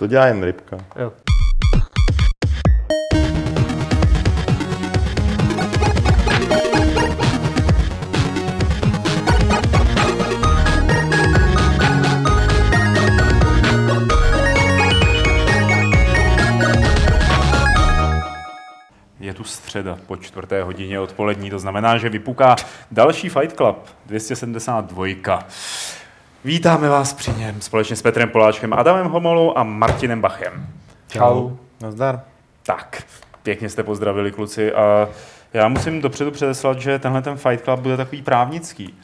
To dělá jen rybka. Jo. Středa po 4. hodině odpolední, to znamená, že vypuká další Fight Club 272. Vítáme vás při něm společně s Petrem Poláčkem, Adamem Homolou a Martinem Bachem. Čau. Nazdar. Tak, pěkně jste pozdravili, kluci. A já musím dopředu předeslat, že tenhle ten Fight Club bude takový právnický.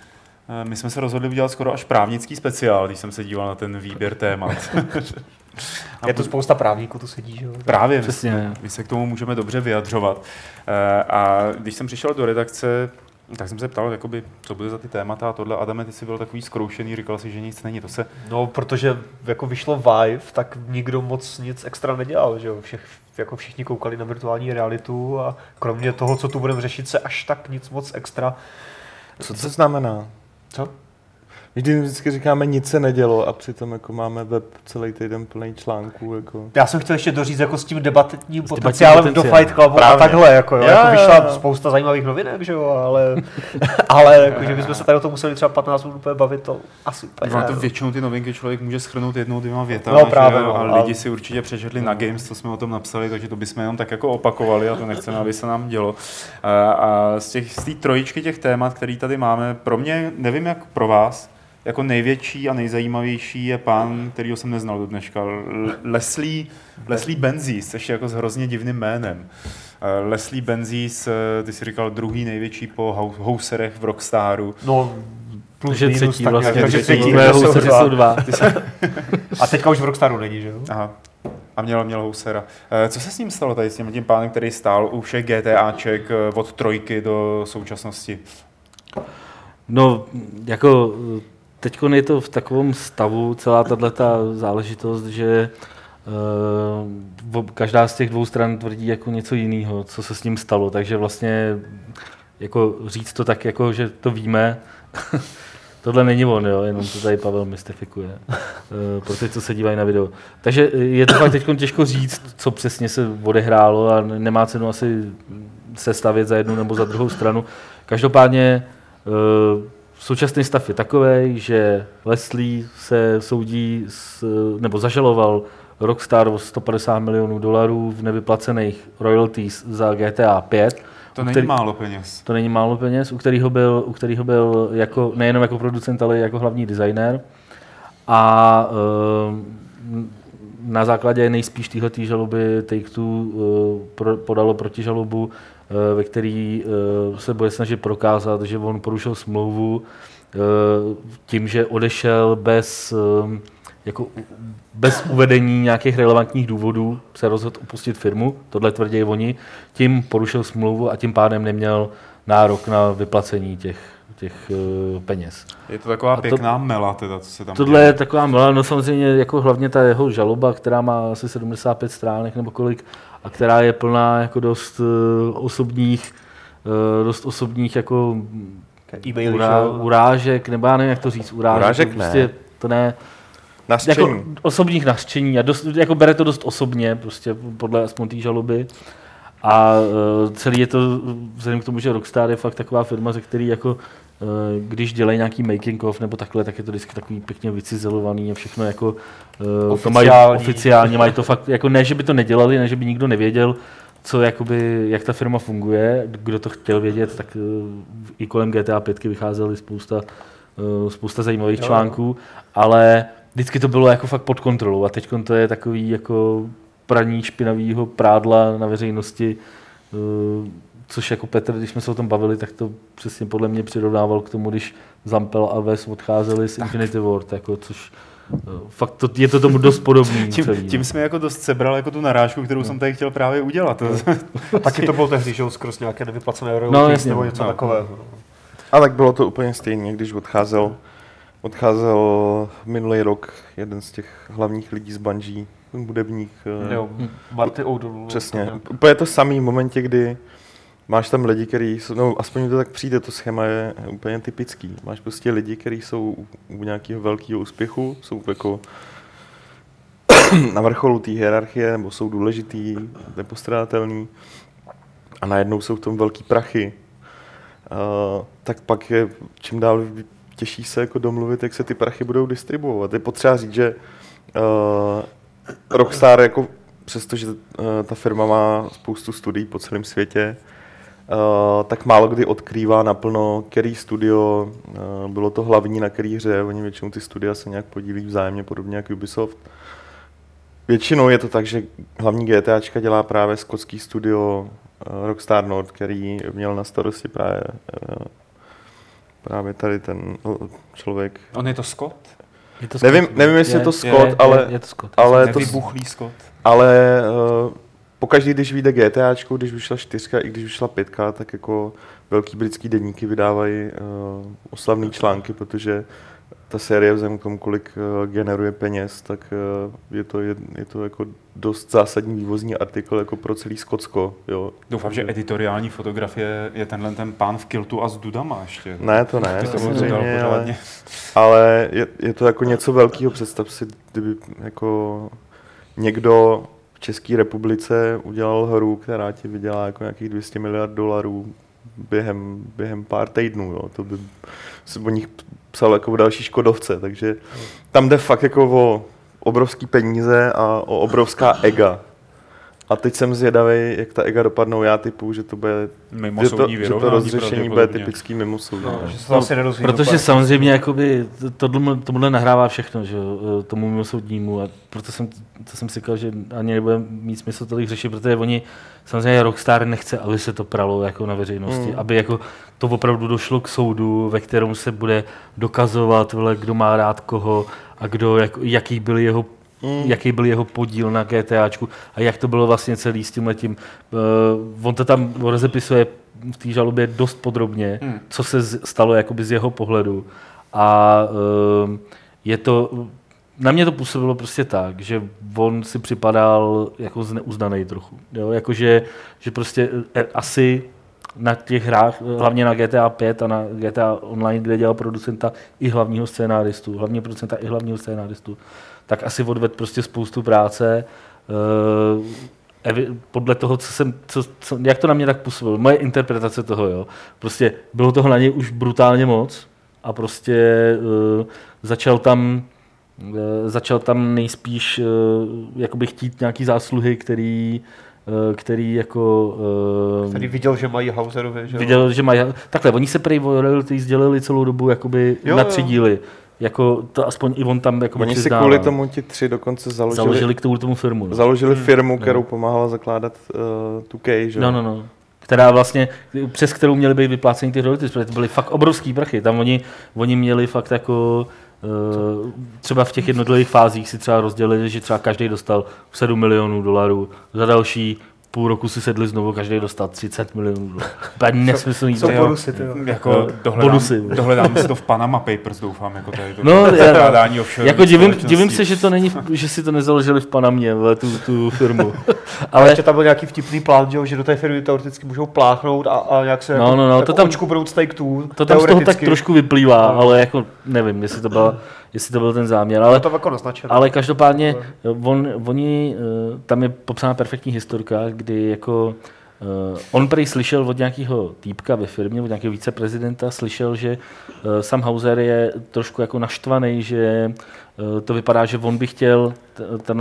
My jsme se rozhodli udělat skoro až právnický speciál, když jsem se díval na ten výběr témat. A je to spousta právníků, tu sedí, že jo? Právě, přesně. My se k tomu můžeme dobře vyjadřovat. A když jsem přišel do redakce, tak jsem se ptal, jakoby, co bude za ty témata a tohle. Adame, ty jsi byl takový zkroušený, říkal si, že nic není, to se... No, protože jako vyšlo Vive, tak nikdo moc nic extra nedělal, že jo? Jako všichni koukali na virtuální realitu a kromě toho, co tu budeme řešit, se až tak nic moc extra... Co to znamená? Co? My vždycky říkáme, nic se nedělo a přitom jako máme web celý týden plný článků. Jako. Já jsem chtěl ještě doříct jako s tím debatním potenciálem do Fight Clubu a takhle. Jako, jo, jako vyšla spousta zajímavých novinek, že jo, ale jako, že bychom se tady o tom museli třeba 15 minut bavit, to asi úplně. No, to většinou ty novinky člověk může shrnout jednou, dvěma větama. No, právě, jo, a lidi si určitě přečetli na Games, co jsme o tom napsali, takže to bychom jenom tak jako opakovali a to nechceme, aby se nám dělo. A z té trojičky těch témat, které tady máme, pro mě, nevím jak pro vás, jako největší a nejzajímavější je pán, kterýho jsem neznal do dneška, Leslie Benzies, ještě jako s hrozně divným jménem. Leslie Benzies, ty jsi říkal druhý největší po Houserech v Rockstaru. No, plus že minus, tak vlastně, takže třetí, Housery jsou dva. A teďka už v Rockstaru není, že jo? Aha. A měl Housera. Co se s ním stalo tady, s tím pánem, který stál u všech GTAček od 3 do současnosti? No, jako... Teď je to v takovém stavu, celá tato záležitost, že každá z těch dvou stran tvrdí jako něco jiného, co se s ním stalo. Takže vlastně jako říct to tak, jako, že to víme, tohle není on, jo? Jenom to tady Pavel mystifikuje, pro ty, co se dívají na video. Takže je to fakt teď těžko říct, co přesně se odehrálo a nemá cenu asi se stavět za jednu nebo za druhou stranu. Každopádně... Současný stav je takový, že Leslie se soudí nebo zažaloval Rockstar o $150 milionů v nevyplacených royalties za GTA 5. To není málo peněz. To není málo peněz, u kterého byl jako, nejenom jako producent, ale jako hlavní designér. A na základě nejspíš téhleté žaloby Take Two podalo protižalobu, ve který se bude snažit prokázat, že on porušil smlouvu tím, že odešel bez uvedení nějakých relevantních důvodů, se rozhodl opustit firmu, tohle tvrději oni, tím porušil smlouvu a tím pádem neměl nárok na vyplacení těch peněz. Je to taková pěkná mela teda, co se tam tohle dělá. Je taková mela, no samozřejmě jako hlavně ta jeho žaloba, která má asi 75 stránek nebo kolik, a která je plná jako dost osobních jako urážek, nebo já nevím, jak to říct, urážek to, ne. Prostě, to ne. Jako osobních nařčení a dost, jako bere to dost osobně, prostě podle aspoň té žaloby. A celý je to, vzhledem k tomu, že Rockstar je fakt taková firma, ze který jako, když dělají nějaký making of nebo takhle, tak je to vždycky takový pěkně vycizelovaný a všechno jako to mají oficiálně, mají to fakt, jako ne, že by to nedělali, ne, že by nikdo nevěděl, co jakoby, jak ta firma funguje, kdo to chtěl vědět, tak i kolem GTA 5 vycházely spousta zajímavých článků, ale vždycky to bylo jako fakt pod kontrolou a teď to je takový jako praní špinavého prádla na veřejnosti, což jako Petr, když jsme se o tom bavili, tak to přesně podle mě přirovnával k tomu, když Zampel a Wes odcházeli z Infinity Ward, jako, což fakt to, je to tomu dost podobný. Tím jsme jako dost sebral jako tu narážku, kterou jsem tady chtěl právě udělat. Taky to bylo tehdy, že skrz nějaké nevyplacené royalties nebo něco takového. A tak bylo to úplně stejně, když odcházel minulý rok jeden z těch hlavních lidí z Bungie, hudebník. Jo, Marty O'Donnell. Přesně. Úplně to samý v momentě, kdy máš tam lidi, kteří jsou, no aspoň to tak přijde, to schéma je úplně typický. Máš prostě lidi, kteří jsou u nějakého velkého úspěchu, jsou jako na vrcholu té hierarchie, nebo jsou důležitý, nepostradatelný a najednou jsou v tom velký prachy, tak pak je čím dál těžší se jako domluvit, jak se ty prachy budou distribuovat. Je potřeba říct, že Rockstar, jako, přestože ta firma má spoustu studií po celém světě, tak málo kdy odkrývá naplno, který studio bylo to hlavní na který hře. Oni většinou ty studia se nějak podílí vzájemně, podobně jak Ubisoft. Většinou je to tak, že hlavní GTAčka dělá právě skotský studio Rockstar North, který měl na starosti právě tady ten člověk. On je to Skot? Nevím, jestli je to Skot, ale to vybuchlý Skot. Ale pokaždý, když vyjde GTAčko, když vyšla 4, i když vyšla 5, tak jako velký britský deníky vydávají oslavné články, protože ta série vzhledem k tomu, kolik generuje peněz, tak je to jako dost zásadní vývozní artikl jako pro celý Skotsko. Jo. Doufám, že editoriální fotografie je tenhle ten pán v kiltu a s dudama ještě. Ne, to ne, samozřejmě, ale je to jako něco velkého. Představ si, kdyby jako někdo v České republice udělal hru, která ti vydělá jako nějakých $200 miliard během pár týdnů. Jo. To by se o nich psal jako o další Škodovce, takže tam jde fakt jako o obrovský peníze a o obrovská ega. A teď jsem zvědavý, jak ta ega dopadnou. Já typu, že to bude mimosoudní vyrovnání, že to rozřešení bude typický mimosoudní. No, protože samozřejmě jakoby tomuhle nahrává všechno, že tomu mimosoudnímu, a proto jsem si říkal, že ani nebude mít smysl tolik řešit, protože oni samozřejmě Rockstar nechce, aby se to pralo jako na veřejnosti, aby jako to opravdu došlo k soudu, ve kterém se bude dokazovat, kdo má rád koho a kdo jaký byl jeho podíl na GTAčku a jak to bylo vlastně celý s tímhletím. On to tam rozepisuje v té žalobě dost podrobně, co se stalo jakoby z jeho pohledu. A je to, na mě to působilo prostě tak, že on si připadal jako zneuznanej trochu. Jo? Jakože, že prostě asi na těch hrách, hlavně na GTA 5 a na GTA Online, kde dělal producenta i hlavního scénáristu, tak asi odvedl prostě spoustu práce. Podle toho, jak to na mě tak působilo, moje interpretace toho, jo. Prostě bylo toho na něj už brutálně moc a prostě začal tam nejspíš jakoby chtít nějaký zásluhy, který viděl, že mají Hauserovi, že viděl, že mají. Takhle, oni se prý o royalty sdělili celou dobu jakoby na 3 díly. Jako to aspoň i on tam jako oni si kvůli tomu ti 3 dokonce založili k tomu firmu. No. Založili firmu, kterou pomáhala zakládat 2K, že? No. Která vlastně, přes kterou měly být vypláceny ty royalties, protože to byly fakt obrovský prachy. Tam oni měli fakt jako třeba v těch jednotlivých fázích si třeba rozdělili, že třeba každý dostal $7 milionů, za další půl roku si sedli znovu, každý dostal $30 milionů. To je nesmyslný. Jsou bonusy, jako dohledám si to v Panama Papers, doufám, jako tady to. No, jako divím se, že to není, že si to nezaložili v Panamě, tu firmu. Ale ještě tam byl nějaký vtipný plán, že do té firmy teoreticky můžou pláchnout a jak se to tam budou Take Two. To tam z toho tak trošku vyplývá, ale jako nevím, jestli to byl ten záměr, ale to jako naznačeno. Ale každopádně oni tam je popsána perfektní historka, kdy jako on prý slyšel od nějakého týpka ve firmě, od nějakého viceprezidenta, slyšel, že Sam Houser je trošku jako naštvaný, že to vypadá, že on by chtěl,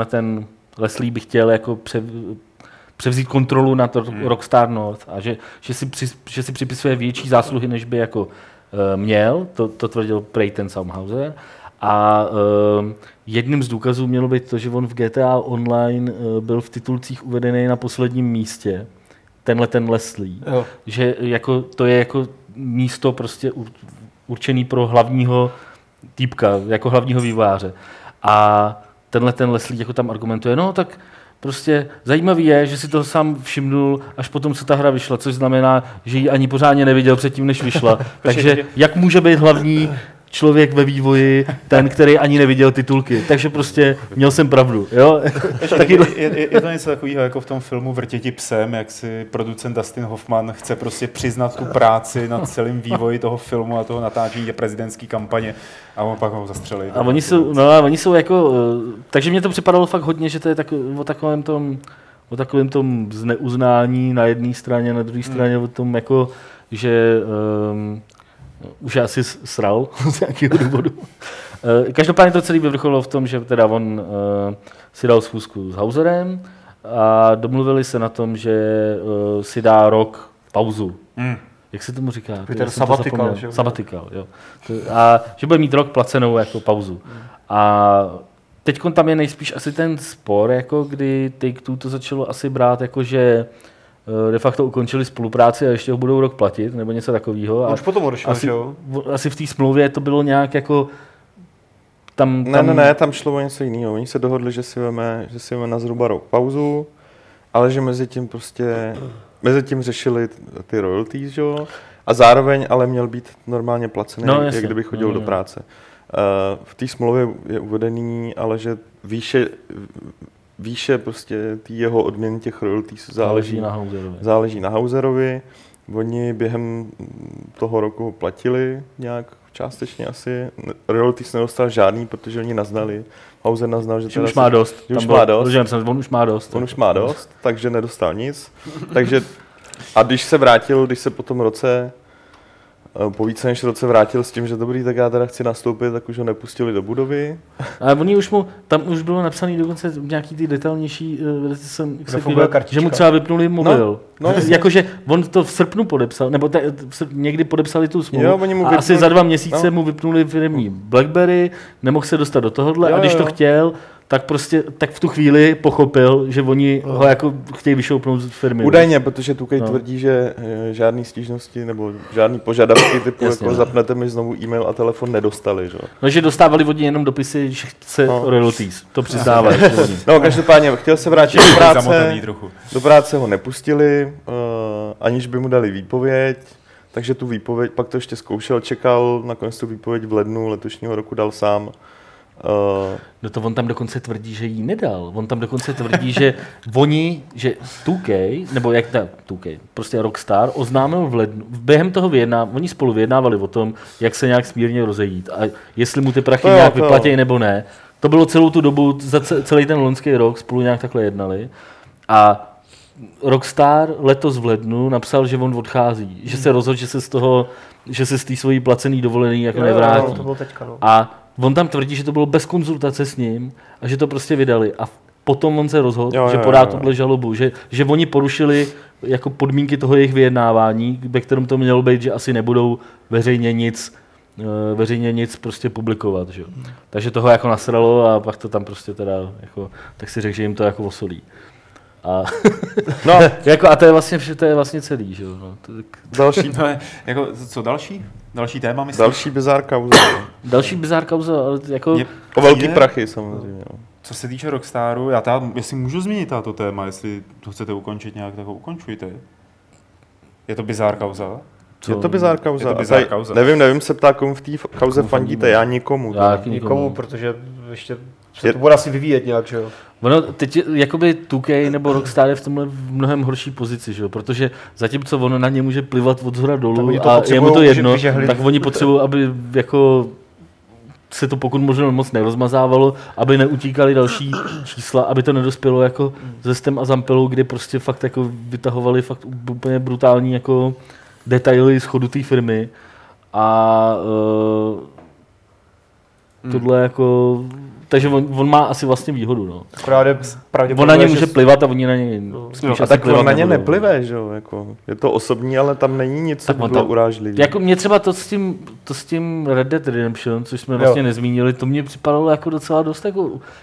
ten Leslie by chtěl jako převzít kontrolu nad Rockstar North a že si připisuje větší zásluhy, než by jako měl, to tvrdil prej ten Sam Houser. A jedním z důkazů mělo být to, že on v GTA Online byl v titulcích uvedený na posledním místě, ten Leslie, že jako, to je jako místo prostě určený pro hlavního týpka, jako hlavního vývojáře. A ten Leslie jako tam argumentuje, no tak prostě zajímavý je, že si to sám všimnul až potom, co ta hra vyšla, což znamená, že ji ani pořádně neviděl předtím, než vyšla. Takže jak může být hlavní člověk ve vývoji, ten, který ani neviděl titulky. Takže prostě měl jsem pravdu. Jo? Je to něco takového jako v tom filmu Vrtěti psem, jak si producent Dustin Hoffman chce prostě přiznat tu práci nad celým vývoji toho filmu a toho natáčení prezidentské kampaně a on pak ho zastřelí. A oni jsou jako... Takže mě to připadalo fakt hodně, že to je tak, o takovém tom zneuznání na jedné straně, na druhé straně o tom jako, že... už asi sral z nějakého důvodu. Každopádně to celý vyvrcholilo v tom, že teda on si dal schůzku s Hauserem a domluvili se na tom, že si dá rok pauzu. Jak se tomu říká? Peter sabatikal. Sabatikal, jo. A že bude mít rok placenou jako pauzu. A teď tam je nejspíš asi ten spor, jako kdy Take Two to začalo asi brát jako, že de facto ukončili spolupráci a ještě ho budou rok platit, nebo něco takového. Už potom odešel, jo? Asi v té smlouvě to bylo nějak jako... Ne, tam šlo o něco jiného. Oni se dohodli, že si veme na zhruba rok pauzu, ale že mezi tím řešili ty royalties, že jo? A zároveň ale měl být normálně placený, no, jak kdyby chodil do práce. V té smlouvě je uvedený, ale že výše prostě tý jeho odměn těch royalties záleží na Hauserovi. Oni během toho roku platili nějak částečně asi. Royalties nedostal žádný, protože oni naznali. Hauser naznal, že už má dost. On už má dost, takže nedostal nic. Takže, a když se potom roce, po více než roce vrátil s tím, že dobrý, tak já teda chci nastoupit, tak už ho nepustili do budovy. Ale oni tam už bylo napsané dokonce nějaký ty detailnější, že mu třeba vypnuli mobil. No, jakože on to v srpnu podepsal, nebo někdy podepsali tu smlouvu. Jo, a asi za 2 měsíce mu vypnuli firmní BlackBerry, nemohl se dostat do tohohle a když to chtěl, tak v tu chvíli pochopil, že oni ho jako chtějí vyšoupnout z firmy. Údajně, protože Tukej tvrdí, že žádný stížnosti nebo žádný požadavky typu jasně, jako zapnete mi znovu e-mail a telefon nedostali. Že? No, že dostávali od něj jenom dopisy, že chce royalties. To přiznávají. No, každopádně chtěl se vrátit do práce. Do práce ho nepustili, aniž by mu dali výpověď. Takže tu výpověď, pak to ještě zkoušel, čekal, nakonec tu výpověď v lednu letošního roku dal sám. No to on tam dokonce tvrdí, že jí nedal. On tam dokonce tvrdí, že oni, že 2K, nebo jak ta 2K, prostě Rockstar oznámil v lednu, během toho oni spolu vyjednávali o tom, jak se nějak smírně rozejít a jestli mu ty prachy nějak vyplatí nebo ne. To bylo celou tu dobu, za celý ten loňský rok spolu nějak takhle jednali a Rockstar letos v lednu napsal, že on odchází, že se rozhodl, že se z té svojí placený dovolený jako nevrátí. To bylo teďka, no. A on tam tvrdí, že to bylo bez konzultace s ním a že to prostě vydali. A potom on se rozhodl, že podá tuhle žalobu, že oni porušili jako podmínky toho jejich vyjednávání, ve kterém to mělo být, že asi nebudou veřejně nic prostě publikovat. Že? Takže toho jako nasralo a pak to tam prostě teda jako, tak si řekl, že jim to jako osolí. A, no. Jako, a to je vlastně celý, že jo. No, další. No, jako, co další? Další téma, myslím. Další bizár kauza. Ale jako... O velký prachy samozřejmě. No. Co se týče Rockstaru, jestli můžu změnit tato téma, jestli to chcete ukončit nějak, tak ho ukončujte. Je to bizár kauza? Je to bizár kauza. Nevím, se ptá, komu v té kauze fandíte. Já nikomu. Nikomu, protože ještě... Se to bude asi vyvíjet nějak, že jo? Ono teď jakoby 2K nebo Rockstar je v tomhle v mnohem horší pozici, že jo? Protože zatímco ono na ně může plivat od zhora dolů a je mu to jedno, tak oni potřebují, aby jako se to pokud možná moc nerozmazávalo, aby neutíkali další čísla, aby to nedospělo jako ze Stem a Zampelou, kdy prostě fakt jako vytahovali fakt úplně brutální jako detaily z chodu té firmy a tohle jako... Takže on má asi vlastně výhodu, no. On na ně může plivat a oni na ně spíš a tak on na ně neplive, že jo, jako. Je to osobní, ale tam není nic, co by bylo urážlivý. Jako mě třeba to s tím Red Dead Redemption, což jsme vlastně nezmínili, to mě připadalo jako docela dost,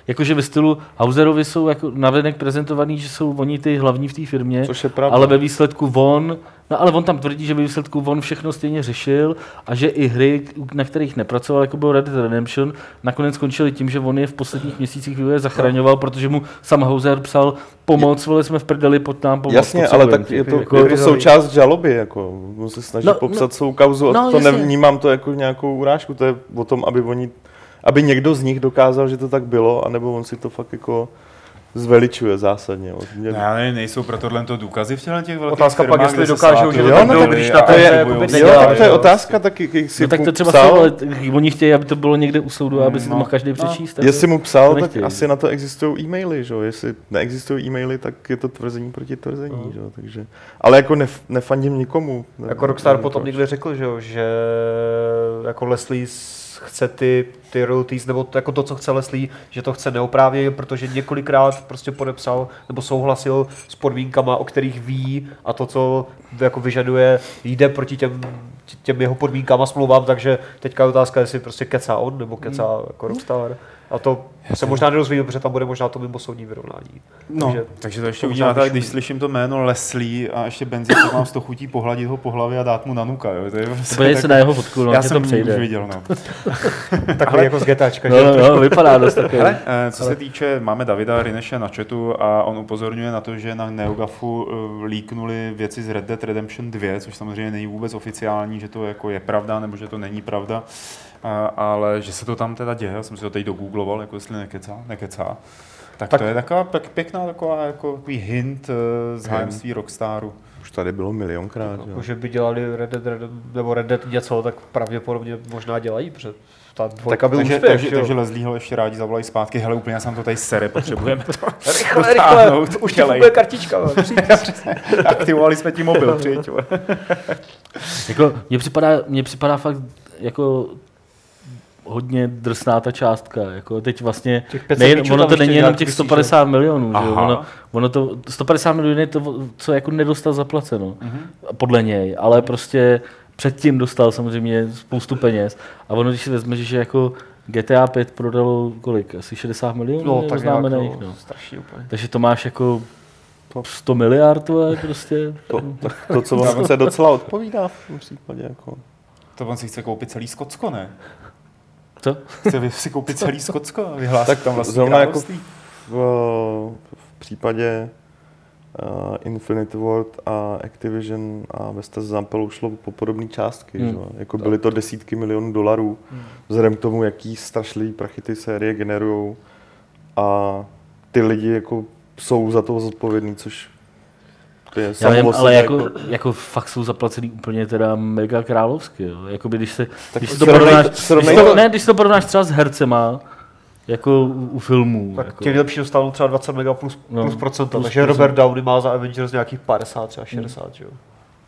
jakože ve stylu Hauserovi jsou jako navenek prezentovaný, že jsou oni ty hlavní v té firmě, ale ve výsledku on No ale on tam tvrdí, že ve výsledku on všechno stejně řešil a že i hry, na kterých nepracoval, jako byl Red Dead Redemption, nakonec skončily tím, že on je v posledních měsících vývoje zachraňoval, protože mu Sam Houser psal pomoc, vole, jsme v prdeli, pod nám pomoc. Jasně, ale tak je to součást žaloby, jako on se snaží popsat svou kauzu a to nevnímám to jako nějakou urážku, to je o tom, aby někdo z nich dokázal, že to tak bylo, anebo on si to fakt jako zveličuje zásadně. Ne, nejsou pro tohle důkazy v těchto velkých otázka firmách, pak, jestli dokážou, že to bylo, když na to je. Tak to je otázka taky. No tak to třeba psal, ale oni chtějí, aby to bylo někde u soudu, aby si to mohl každý přečíst. Jestli mu psal, tak asi na to existují e-maily. Že? Jestli neexistují e-maily, tak je to tvrzení proti tvrzení. Že? Takže, ale jako nefandím nikomu. Jako Rockstar potom někde řekl, že jako Leslie chce ty royalties, nebo to, jako to, co chce Leslie, že to chce neoprávě, protože několikrát prostě podepsal nebo souhlasil s podmínkama, o kterých ví, a to, co jako vyžaduje, jde proti těm jeho podmínkám a smlouvám, takže teďka je otázka, jestli prostě kecá on, nebo kecá jako Rockstar. A to se možná nerozvíjí, protože tam bude možná to mimosoudní vyrovnání. No, takže to ještě udělá tak, když slyším to jméno Leslie a ještě Benzies, tak mám z toho chutí pohladit ho po hlavě a dát mu na nuka. Jo. To je prostě tak, se na jeho fotku, no, já jsem to přejde. Už viděl, no. Takový jako z Getačka. No, vypadá dost takový. Co se týče, máme Davida Rineše na chatu a on upozorňuje na to, že na NeoGAFu líknuli věci z Red Dead Redemption 2, což samozřejmě není vůbec oficiální, že to jako je pravda nebo že to není pravda. Ale že se to tam teda děje, já jsem si to teď dogoogloval, jako jestli nekecá. Tak to je taková pěkná taková jako takový hint z hájemství Rockstaru. Už tady bylo milionkrát. Tak, jako, že by dělali Red Dead něco, tak pravděpodobně možná dělají před. Takže Leslie ho ještě rádi zavolají zpátky. Hele, úplně jsem to tady sere, potřebujeme to rychle, už ti funguje kartička. Aktivovali jsme ti mobil, přijeď. Jako, mně připadá fakt jako hodně drsná ta částka. Jako teď vlastně ono to není jenom těch 150 milionů. Ono to 150 milionů je to, co jako nedostal zaplaceno. Podle něj, ale prostě předtím dostal samozřejmě spoustu peněz. A ono, když si vezme, že jako GTA 5 prodalo kolik? Asi 60 milionů? No, tak nějak, no. Strašný úplně. Takže to máš jako 100 miliard, prostě. To, co vám se docela odpovídá v tom případě. Jako. To on si chce koupit celý Skotsko, ne? Co? Chce si koupit celý Skotsko a vyhlásit tam vlastně království? Jako v případě Infinity Ward a Activision a Vestas Zampel šlo po podobné částky. Jako byly to desítky milionů dolarů, vzhledem k tomu, jaký strašlivý prachy ty série generujou. A ty lidi jako jsou za to zodpovědní, což je samozřejmě. Ale jako fakt jsou zaplacený úplně teda mega královsky. Jakoby když to porovnáš třeba s hercema, jako u filmů. Tak jako. Těch nejlepší dostanou třeba 20 mega plus procenta, takže Robert Downey má za Avengers nějakých 50 třeba 60, jo.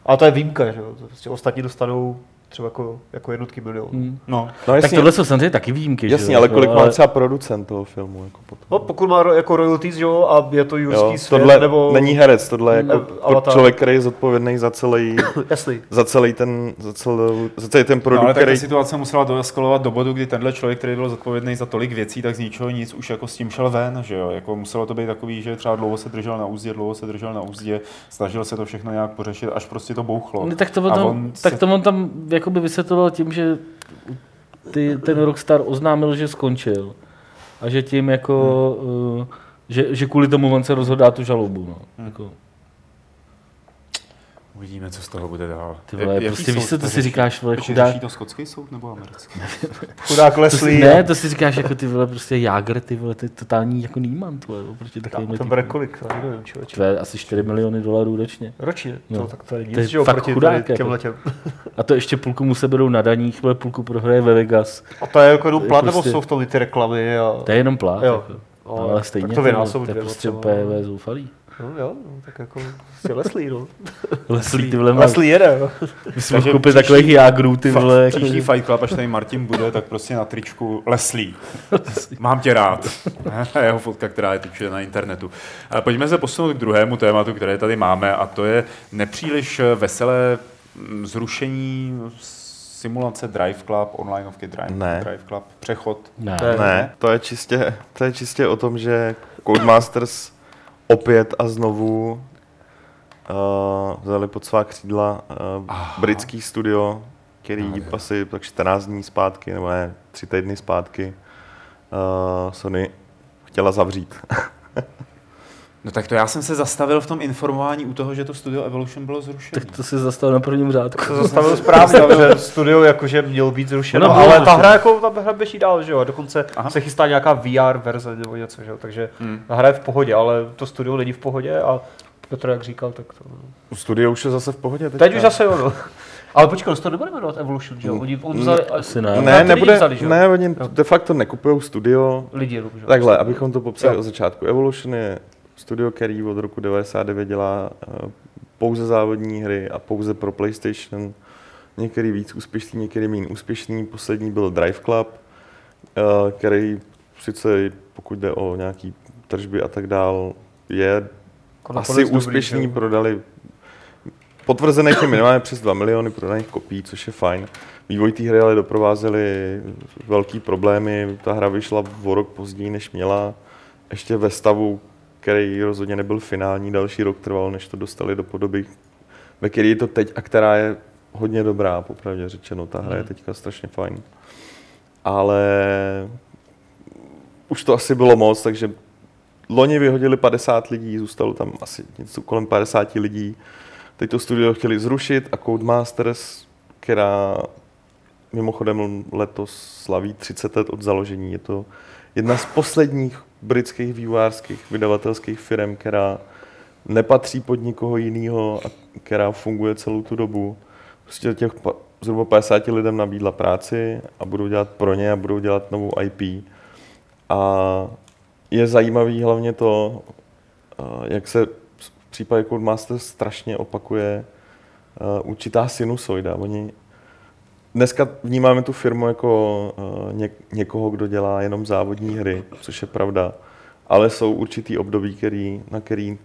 A to je výjimka, že jo. Prostě ostatní dostanou třeba jako jednotky milionů. No, tak tohle jsou samozřejmě taky výjimky, jasně, že? Ale kolik má třeba producent toho filmu? Jako potom. No, pokud má jako royalties, jo, a je to jurský svět, tohle nebo... není herec, tohle je jako člověk, který je zodpovědný za celý, za celý ten produkt, no, ale který... ta situace musela doeskalovat do bodu, kdy tenhle člověk, který byl zodpovědný za tolik věcí, tak z ničeho nic už jako s tím šel ven, že jo? Jako muselo to být takový, že třeba dlouho se držel na úzdě, snažil se to všechno nějak pořešit, až prostě to bouchlo. No, tak to on tam jakoby vysvětloval tím, že ten Rockstar oznámil, že skončil a že tím jako, že kvůli tomu on se rozhodl tu žalobu. No. Jako. Uvidíme, co z toho bude dál. Ty vole, prostě víš, co to si říkáš, vole, chudák. Řeší to skotský soud nebo americký? Chudák Leslie. Ne, to si říkáš, jako ty vole, prostě Jágr, ty vole, ty totální jako nímant, vole, oproti takovým. To bude kolik, nevím, člověče. To je asi 4 miliony $4 miliony ročně. Ročně, no. Tak to je nic, že oproti těmhletěm. A to ještě půlku mu se berou na daních, vole, půlku prohraje ve Vegas. A to je jako jenom plat, nebo jsou v tom ty reklamy? To je jenom plat, ale stejně to je prostě PV zoufalý. No jo, tak jako Leslie, no. Leslie jede, no. Myslím, že koupit takových jágrů, ty vole. Příští Fight Club, až tady Martin bude, tak prostě na tričku Leslie. Mám tě rád. Jeho fotka, která je teď na internetu. Ale pojďme se posunout k druhému tématu, které tady máme, a to je nepříliš veselé zrušení simulace Drive Club, onlineovky Drive Club, přechod. Ne, to je čistě o tom, že Codemasters opět a znovu vzali pod svá křídla britský studio, který asi tak 14 dní zpátky, nebo ne, 3 týdny zpátky Sony chtěla zavřít. No tak to já jsem se zastavil v tom informování u toho, že to studio Evolution bylo zrušeno. Tak to se zastavil na prvním řádku. To zastavil správně, že studio jakože mělo být zrušeno, ale zrušeno. Ta hra jako ta hra běží dál, že jo, dokonce se chystá nějaká VR verze nebo něco, že jo, takže ta hra je v pohodě, ale to studio není v pohodě a Petr jak říkal, tak to... Studio už je zase v pohodě teďka. Teď už zase jo, no. Ale počkej, to nebude jmenovat Evolution, že jo? Oni vzali, asi ne. Ne, nebude, vzali, že? Ne, oni de facto nekupují studio. Lidi lidi, že? Takhle, abychom to popsali od začátku. Evolution je studio, který od roku 99 dělá pouze závodní hry a pouze pro PlayStation. Některý víc úspěšný, některý méně úspěšný. Poslední byl Drive Club, který sice, pokud jde o nějaký tržby a tak dál, je asi úspěšný, dobrý, prodali potvrzených minimálně přes 2 miliony prodaných kopií, což je fajn. Vývoj té hry ale doprovázely velký problémy. Ta hra vyšla o rok později, než měla. Ještě ve stavu, který rozhodně nebyl finální, další rok trval, než to dostali do podoby, ve které je to teď a která je hodně dobrá, popravdě řečeno. Ta hra je teďka strašně fajn. Ale už to asi bylo moc, takže loni vyhodili 50 lidí, zůstalo tam asi něco kolem 50 lidí. Teď to studio chtěli zrušit a Codemasters, která mimochodem letos slaví 30 let od založení, je to jedna z posledních britských vývojářských vydavatelských firm, která nepatří pod nikoho jiného a která funguje celou tu dobu. Prostě těch zhruba 50 lidem nabídla práci a budou dělat pro ně a budou dělat novou IP. A je zajímavý hlavně to, jak se v případě Codemasters strašně opakuje určitá sinusoida. Oni dneska vnímáme tu firmu jako někoho, kdo dělá jenom závodní hry, což je pravda, ale jsou určitý období, na který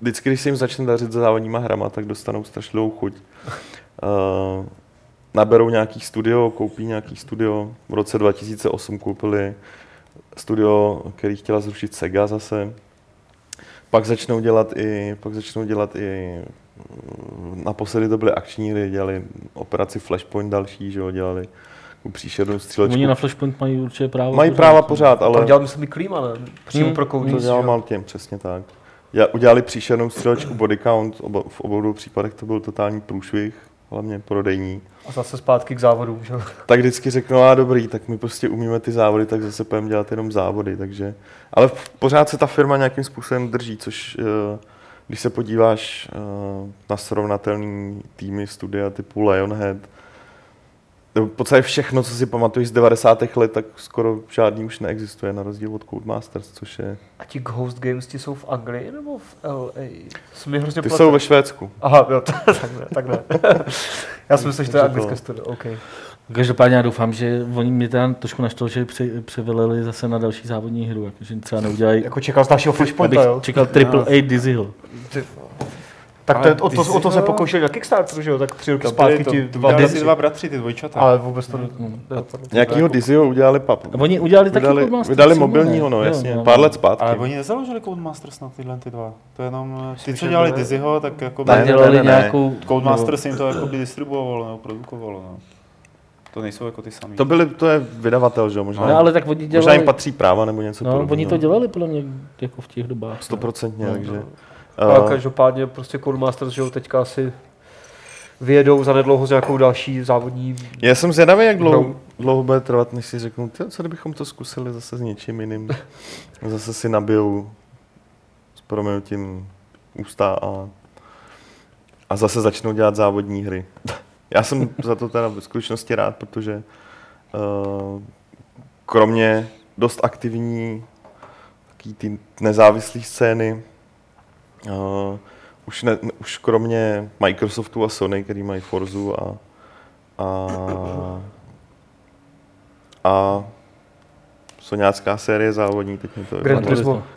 vždycky, když se jim začne dařit za závodníma hrama, tak dostanou strašlivou chuť. Naberou nějaký studio, koupí nějaký studio. V roce 2008 koupili studio, který chtěla zrušit Sega zase. Pak začnou dělat i naposledy to byly akční hry, dělali operaci Flashpoint další, že jo, dělali příšernou střílečku. Oni na Flashpoint mají určitě právo. Mají práva pořád, ale... Tam dělali myslím i klíma, ne? Přímo pro kouří. To dělal Maltěm, přesně tak. Udělali příšernou střílečku Body Count, v obou případech to byl totální průšvih, hlavně prodejní. A zase zpátky k závodům, že jo? Tak vždycky řeknou, a dobrý, tak my prostě umíme ty závody, tak zase půjdeme dělat jenom závody, takže... Ale pořád se ta firma nějakým způsobem drží, což... Když se podíváš na srovnatelný týmy studia typu Lionhead, nebo v podstatě všechno, co si pamatuješ z 90. let, tak skoro žádný už neexistuje, na rozdíl od Codemasters, což je... A ti Ghost Games, ti jsou v Anglii nebo v LA? Ty jsou ve Švédsku. Aha, jo, tak ne. Já si myslím, že to je anglické studio, OK. Každopádně já doufám, že oni mě teda trošku naštval, že převeleli zase na další závodní hru, že třeba neudělají... Jako čekal z dalšího Flashpointa, jo? Čekal AAA Dizzyho. Tak o to se pokoušeli na Kickstarteru, že jo? Tak 3 roky zpátky ti... Udělali si 2 bratři, ty dvojčata. Ale vůbec to... Nějakýho Dizzyho udělali papu. Oni udělali taky Codemasters. Vydali mobilního, no jasně, pár let zpátky. Ale oni nezaložili Codemasters na tyhle ty dva. To jenom ty, co dělali Dizzyho, tak jako... Codemasters jim to jakoby distribuovalo nebo produkovalo. To nejsou jako ty samý. To je vydavatel, že jo? Možná, no, ale tak oni dělali... možná jim patří práva nebo něco podobného. Oni to dělali podle mě jako v těch dobách. 100%, takže... A každopádně prostě Codemasters, že jo, teďka asi vyjedou zanedlouho z nějakou další závodní... Já jsem zvědavý, jak dlouho bude trvat, než si řeknu, co kdybychom to zkusili zase s něčím jiným. Zase si nabijou s proměnutím ústa a zase začnou dělat závodní hry. Já jsem za to teda v skutečnosti rád, protože kromě dost aktivní taky ty nezávislé scény, už kromě Microsoftu a Sony, který mají Forzu a soňácká série závodní, teď mi to je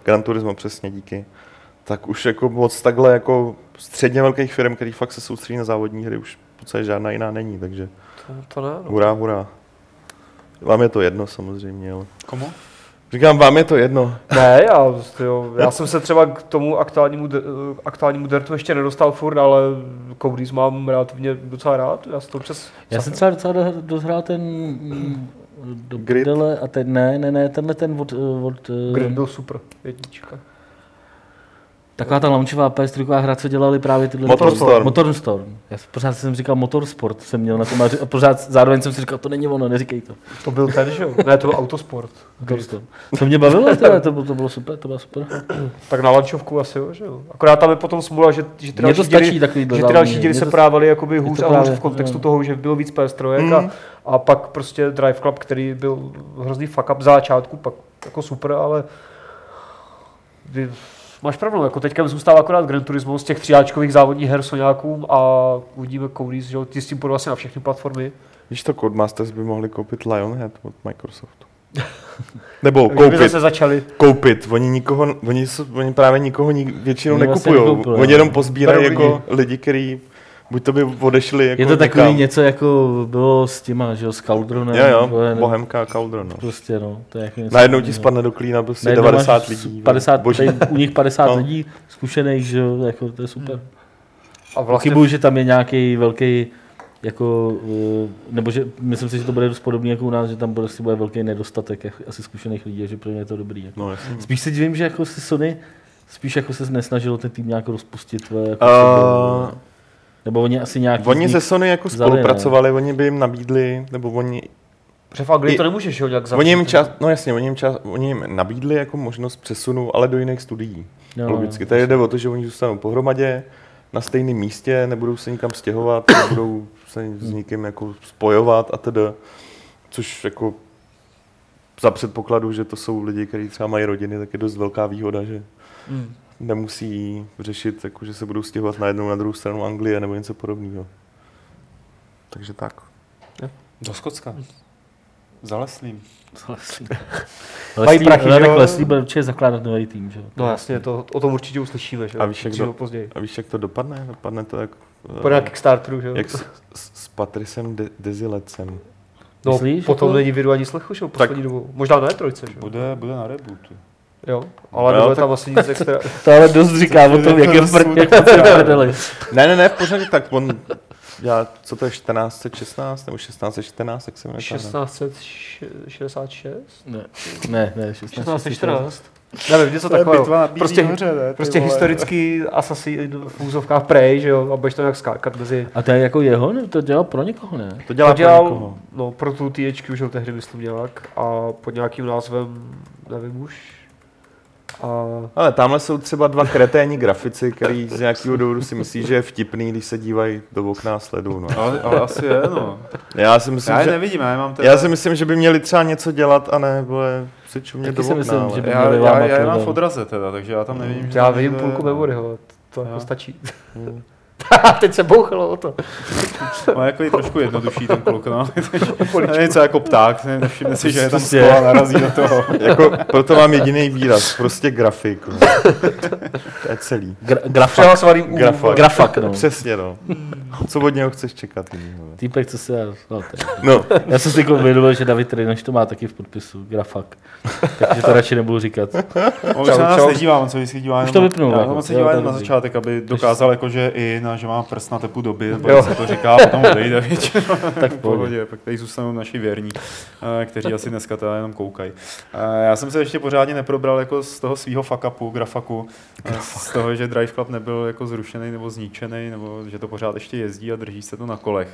Grand Turismo, přesně, díky. Tak už jako moc takhle jako středně velkých firm, který fakt se soustředí na závodní hry, už v podstatě žádná jiná není, takže to ne, hurá. Vám je to jedno samozřejmě, ale... Komu? Říkám, vám je to jedno. Ne, já jsem se třeba k tomu aktuálnímu dertu ještě nedostal furt, ale Codys mám relativně docela rád. Já jsem třeba docela dozhrál ten do prdele a ten ne, tenhle od Grid byl super, jednička. Taková ta launchová PS3 hra, co dělali právě tyhle... Motorstorm. Já pořád jsem říkal Motorsport, jsem měl na tom a pořád zároveň jsem si říkal, to není ono, neříkej to. To byl ten, že jo? Ne, to byl Autosport. Motorstorm. To mě bavilo, to bylo super, to byla super. Tak na launchovku asi jo, že jo? Akorát tam je potom smůla, že ty další díly se právaly jakoby hůř a hůř v kontextu toho, že bylo víc PS3 a pak prostě Drive Club, který byl hrozný fuck up začátku, pak jako super, ale... Máš pravdu, jako teďka zůstává akorát Grand Turismo z těch tříáčkových závodních her soňákům a uvidíme Codys, že ty s tím půjdu asi na všechny platformy. Víš to, Codemasters by mohli koupit Lionhead od Microsoftu. Nebo koupit. Oni právě nikoho většinou nekupujou. Oni jenom pozbírají jako lidi, kteří buď to by odešli jako... Je to takový něco, jako bylo s těma, že jo, s Caldronem. Jo, Bohemka a Caldron. Prostě no, to je něco. Najednou ti spadne do klína prostě 90 lidí. 50, u nich 50 lidí zkušených, že jo, jako to je super. A vlastně... Chybuji, že tam je nějaký velký, jako, nebo že, myslím si, že to bude dost podobný jako u nás, že tam prostě bude velký nedostatek asi zkušených lidí, že pro mě je to dobrý. Jako. No, spíš si divím, že jako si Sony, spíš jako se nesnažilo ten tým nějak rozpustit. Nebo oni asi nějaký... Oni ze Sony jako spolupracovali, ne? Oni by jim nabídli, nebo oni... Protože v Anglii to nemůžeš, jo, nějak zapříklad. Oni jim nabídli jako možnost přesunu, ale do jiných studií. No, logicky. Tady jde o to, že oni zůstanou pohromadě, na stejném místě, nebudou se nikam stěhovat, nebudou se s nikým jako spojovat a teda. Což jako za předpokladu, že to jsou lidi, kteří třeba mají rodiny, tak je dost velká výhoda, že... Nemusí řešit, jako, že se budou stěhovat na jednu, na druhou stranu Anglie nebo něco podobného. Takže tak. Do Skotska. Za Leslím. Mají prachy, že jo? Leslie bude určitě zakládat nový tým, že jo? No jasně, o tom určitě uslyšíme, že jo? A víš, jak to dopadne? Dopadne to jak... Podle Kickstarteru, že jo? Jak s Patricem Desilecem. No, myslíš, potom není vidu ani slechu, že jo? Poslední dobou. Možná na E3, že jo? Bude na rebootu. Jo, ale nebude tam asi nic extra. To ale dost říká o tom, jak je prdeli. Ne, v pořadě tak on dělá, co to je, 1416 nebo 1614, jak se jmenuje? 1666? Ne, 1614. Nevím, něco takového. Prostě historický asasín v úzovkách prej, že jo, a budeš tam jak skákat mezi... A to je jako jeho, ne? To dělal pro někoho, ne? To dělal pro někoho. No, pro tu THQ už ho tehdy myslím nějak a pod nějakým názvem, nevím už. Ale tamhle jsou třeba dva kreténi grafici, který z nějakého důvodu si myslí, že je vtipný, když se dívají do okna a sledují. No. Ale asi je, no. Já si myslím, že by měli třeba něco dělat a ne, vole, si čumět do okna. Já je mám v odraze teda, takže já tam nevidím. Já vidím půlku memoryho, to jako stačí. Teď se bouchalo o to. Má jako je trošku jednodušší ten kluk, no. Něco jako pták, nevšimne si, že je tam sklo a narazí do toho. Jako, proto mám jediný výraz, prostě grafik. No. To je celý. Grafak, no. Přesně, no. Co od něho chceš čekat? Týpek, co se... Já jsem si uvědomil, že David Rejnoš to má taky v podpisu, grafak. Takže to radši nebudu říkat. Už se na nás nedívá, on se vždycky dívá jenom na začátek, aby dokázal jako, že i že mám prst na tepu doby, protože se to říká, potom odejde většinou. Tak v pohodě, pak tady zůstanou naši věrní, kteří asi dneska teda jenom koukají. Já jsem se ještě pořádně nepobral jako z toho svýho fuck-upu, grafaku, z toho, že Drive Club nebyl jako zrušený nebo zničený, nebo že to pořád ještě jezdí a drží se to na kolech.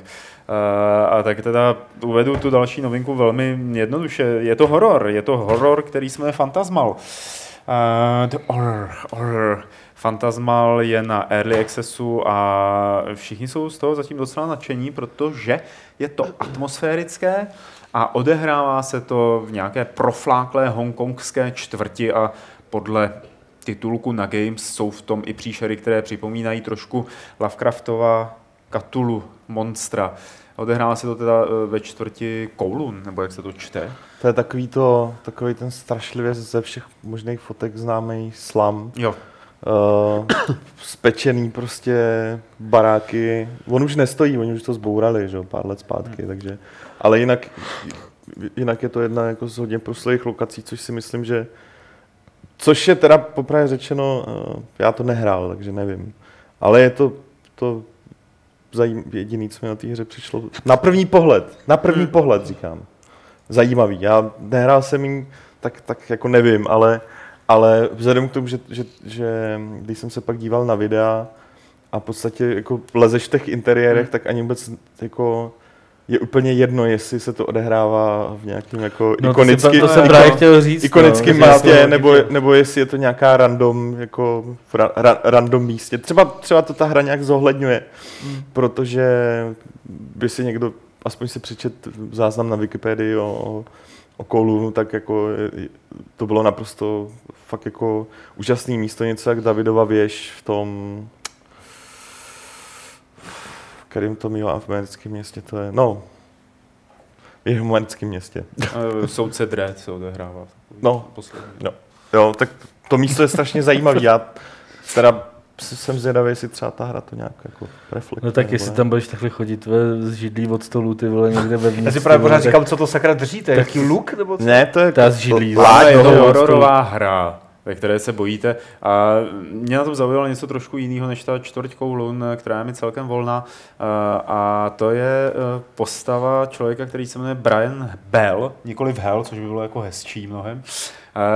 A tak teda uvedu tu další novinku velmi jednoduše. Je to horor, který jsme fantasmal. The horror. Fantasmal je na Early Accessu a všichni jsou z toho zatím docela nadšení, protože je to atmosférické a odehrává se to v nějaké profláklé hongkongské čtvrti a podle titulku na Games jsou v tom i příšery, které připomínají trošku Lovecraftova Cthulhu monstra. Odehrává se to teda ve čtvrti Kowloon, nebo jak se to čte? To je takový ten strašlivě ze všech možných fotek známý slum. Jo. Spečený prostě baráky. On už nestojí, oni už to zbourali, že jo, pár let zpátky, takže. Ale jinak jinak je to jedna jako z hodně proslejch lokací, což si myslím, že... Což je teda popravdě řečeno, já to nehrál, takže nevím. Ale je to jediný, co mi na té hře přišlo. Na první pohled říkám. Zajímavý. Já nehrál jsem jí, tak jako nevím, ale vzhledem k tomu, že když jsem se pak díval na videa a v podstatě jako lezeš v těch interiérech, tak ani vůbec jako... Je úplně jedno, jestli se to odehrává v nějakým jako ikonickém místě, nebo jestli je to nějaká random, jako random místě. Třeba to ta hra nějak zohledňuje, protože by si někdo aspoň si přečet záznam na Wikipedii o Callu, tak jako to bylo naprosto fakt jako úžasné místo, něco jak Davidova věž v tom... kterým to mýlo v americkém městě to je, no, je v americkém městě. Soudce Dredd se odehrává. No, no, jo, tak to místo je strašně zajímavé, já teda jsem zvědavý, jestli třeba ta hra to nějak jako reflektuje. No tak jestli ne? Tam budeš takhle chodit z židlí od stolu, ty vole, někde ve vnitř. Já si právě pořád říkám, co to sakra držíte, jaký luk nebo co? Ne, to je ta z židlí. Je to hororová hra, ve které se bojíte. A mě na tom zaujalo něco trošku jiného než ta čtvrtkoulun, která je mi celkem volná. A to je postava člověka, který se jmenuje Brian Bell, nikoli v Hell, což by bylo jako hezčí mnohem.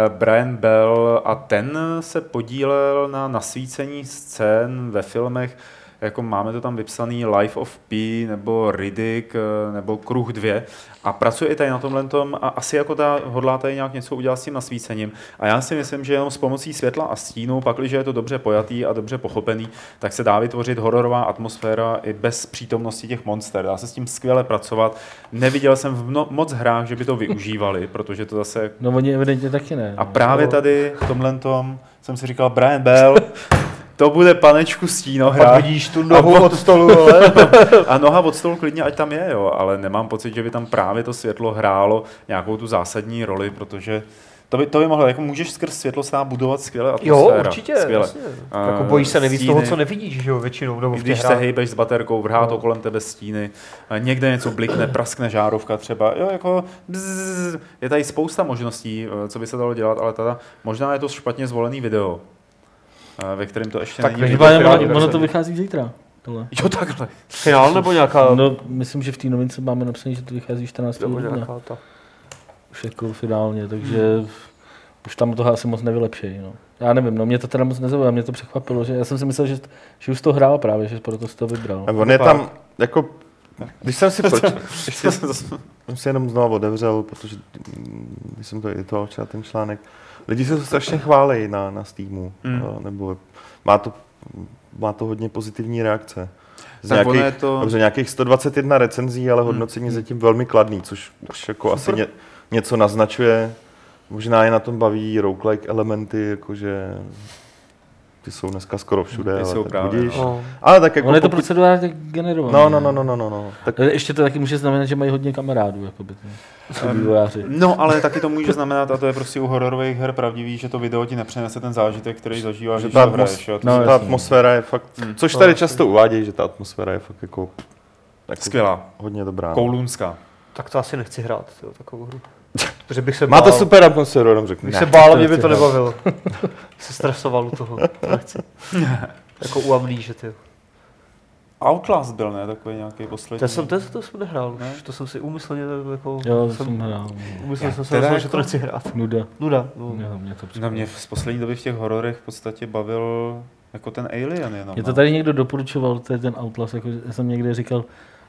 Brian Bell a ten se podílel na nasvícení scén ve filmech, jako máme to tam vypsaný Life of P, nebo Riddick, nebo Kruh 2. A pracuje i tady na tomhle tom a asi jako hodlá tady nějak něco udělat s tím nasvícením. A já si myslím, že jenom s pomocí světla a stínu, pakliže je to dobře pojatý a dobře pochopený, tak se dá vytvořit hororová atmosféra i bez přítomnosti těch monster. Dá se s tím skvěle pracovat. Neviděl jsem v moc hrách, že by to využívali, protože to zase... No oni evidentně taky ne. A právě tady v tomhle tom jsem si říkal Brian Bell... To bude panečku stínohra. A vidíš tu nohu od stolu, ale? A noha od stolu klidně, ať tam je, jo. Ale nemám pocit, že by tam právě to světlo hrálo nějakou tu zásadní roli, protože to by mohlo, jako můžeš skrz světlo sám budovat skvěle atmosféra. Jo, určitě. Jako bojíš se nejvíc toho, co nevidíš, že jo, většinou. Nebo když se hejbeš s baterkou, vrhá to kolem tebe stíny, někde něco blikne, praskne žárovka třeba, jo, jako bzz, je tady spousta možností, co by se dalo dělat, ale teda možná je to špatně zvolený video, ve kterém to ještě tak není. Ono to vychází zítra. Tohle. Jo, takhle. Finál nebo nějaká... No, myslím, že v té novince máme napsané, že to vychází 14. dubna. Už jako finálně, takže už tam toho asi moc nevylepší. No. Já nevím, no mě to teda moc nezaujalo, mě to překvapilo, že já jsem si myslel, že už to hrál právě, že proto jsi to vybral. A on je tam, jako... Když jsem si jenom znovu odevřel, protože když jsem to editoval včera ten článek, lidi se to strašně chválí na Steamu, nebo má to hodně pozitivní reakce. Z nějakých, to... dobře, nějakých 121 recenzí, ale hodnocení zatím velmi kladný, což už jako asi něco naznačuje. Možná je na tom baví roguelike elementy, jakože... Ty jsou dneska skoro všude, ale právě, budíš. No. Ale tak jako... On je to procedurálně generované. No. Tak... Ještě to taky může znamenat, že mají hodně kamarádů, jakoby. No, ale taky to může znamenat, a to je prostě u hororových her pravdivý, že to video ti nepřenese ten zážitek, který zažíváš, že to hraješ. Ta atmosféra je fakt... Což tady často uvádějí, že ta atmosféra je fakt jako... Skvělá. Hodně dobrá. Koulunská. Tak to asi nechci hrát, takovou hru. Má to super atmosféru, jenom řeknu. Bych se bál, mě by to nebavilo. Se stresoval u toho. Jako u Amnesie, jo. Outlast byl, ne? Takový nějaký poslední. To jsem nehrál, ne? To jsem si úmyslně jako... Jo, jsem hrál. Úmyslně jsem se rozhodl, že to nechci hrát. Nuda. Na mě z poslední doby v těch hororech v podstatě bavil jako ten Alien jenom. Je to tady někdo doporučoval, to je ten Outlast, jako já jsem někde říkal,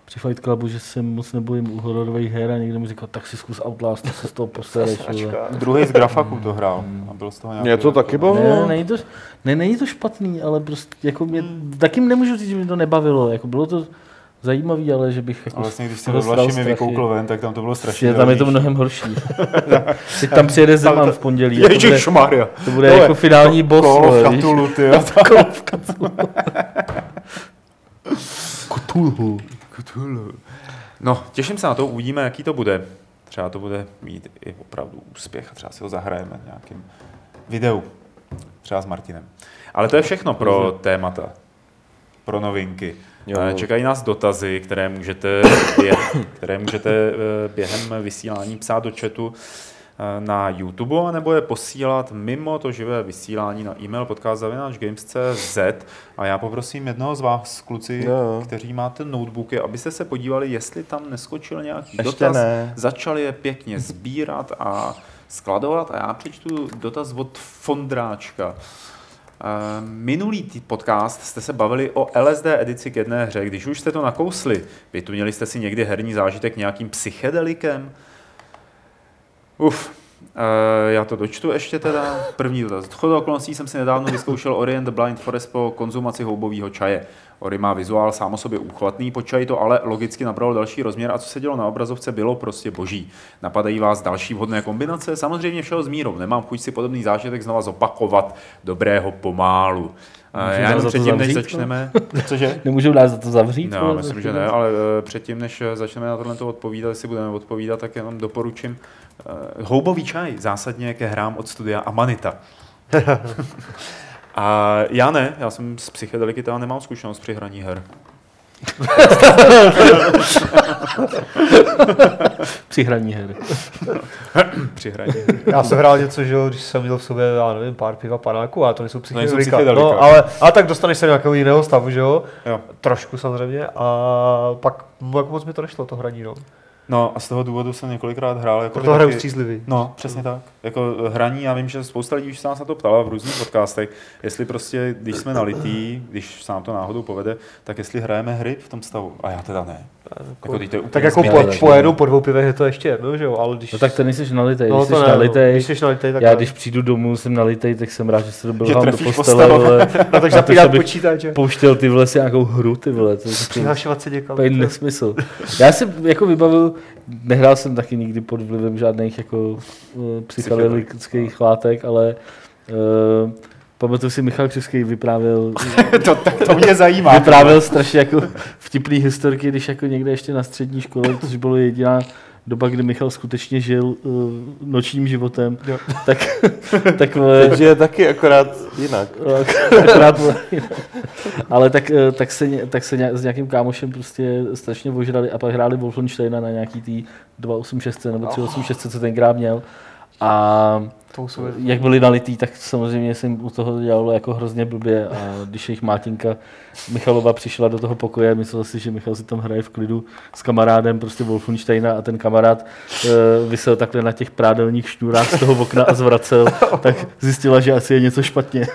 při Fight Clubu, že se moc nebojím u hororových her a někdo mi říkal, tak si zkus Outlast, to se z toho posereš. Druhý z grafaku to hrál a byl z toho nějaký... Mě to taky bavilo. Ne, není to špatný, ale prostě jako mě... Taky nemůžu říct, že mě to nebavilo, jako bylo to zajímavý, ale že bych... Jako ale vlastně, když se ve Vlašimi vykoukl ven, tak tam to bylo strašně. Tam je to mnohem horší. Teď tam přijede Zeman v pondělí. Ježišmarja. To bude jako finální boss. Kolo v Cthulhu, ty jo. Cthulhu. No, těším se na to, uvidíme, jaký to bude. Třeba to bude mít i opravdu úspěch a třeba si ho zahrajeme v nějakém videu. Třeba s Martinem. Ale to je všechno pro témata, pro novinky. Čekají nás dotazy, které můžete během vysílání psát do chatu na YouTube, anebo je posílat mimo to živé vysílání na e-mail podcast@games.cz. A já poprosím jednoho z vás, kluci, kteří máte notebooky, abyste se podívali, jestli tam neskočil nějaký dotaz. Začali je pěkně sbírat a skladovat a já přečtu dotaz od Fondráčka. Minulý podcast jste se bavili o LSD edici k jedné hře. Když už jste to nakousli, vytunili jste si někdy herní zážitek nějakým psychedelikem? Já to dočtu ještě teda. První dotaz. Z chodu okolností jsem si nedávno vyzkoušel Ori and the Blind Forest po konzumaci houbového čaje. Ori má vizuál sám o sobě úchvatný, po čaji to ale logicky nabralo další rozměr a co se dělo na obrazovce, bylo prostě boží. Napadají vás další vhodné kombinace? Samozřejmě všeho s mírou. Nemám chuť si podobný zážitek znova zopakovat. Dobrého pomálu. Já jenom předtím, než začneme... Cože? Nemůžu nás za to zavřít? No, myslím, že ne, ale předtím, než začneme na tohle odpovídat, jestli budeme odpovídat, tak jenom doporučím houbový čaj zásadně ke hrám od studia Amanita. A já ne, já jsem s psychedeliky teda nemám zkušenost při hraní her. Při hraní her. Já jsem hrál něco, že jo, když jsem měl v sobě, já nevím, pár piva, panáku, a to nejsou psychedelika. No, ale tak dostaneš se do nějakého jiného stavu, že jo? Trošku samozřejmě a pak moc mi to nešlo, to hraní, no. No a z toho důvodu jsem několikrát hrál. Jako to hraju střízlivý. No, přesně tak. Jako hraní, já vím, že spousta lidí už se nás na to ptala v různých podcastech, jestli prostě, když jsme nalití, když se nám to náhodou povede, tak jestli hrajeme hry v tom stavu. A já teda ne. Pojedu po dvou pivech, je to ještě jedno, že jo? Ale když... No tak ty nejseš nalitej, no, když jsi nalitej, tak já když přijdu domů, jsem nalitej, tak jsem rád, že se dobil do postele, vole. No tak zapínat počítač, že? Pouštěl ty vole si nějakou hru, ty vole. Přihlašovat se někam. To je nesmysl. Já jsem jako vybavil, nehrál jsem taky nikdy pod vlivem žádných jako psychedelických látek, ale... pamatuju si, Michal Křivský vyprávěl... to mě zajímá. Vyprávěl strašně jako vtipný historky, když jako někde ještě na střední škole, což bylo jediná doba, kdy Michal skutečně žil nočním životem. Jo. Tak takže je taky akorát jinak. Ale tak se s nějakým kámošem prostě strašně ožrali a pak hráli Wolfensteina na nějaký tý 286 nebo 386, co tenkrát měl. A jak byli nalitý, tak samozřejmě se jim u toho dělalo jako hrozně blbě a když jejich mátinka Michalova přišla do toho pokoje, myslela si, že Michal si tam hraje v klidu s kamarádem prostě Wolfensteina a ten kamarád visel takhle na těch prádelních šnůrách z toho okna a zvracel, tak zjistila, že asi je něco špatně.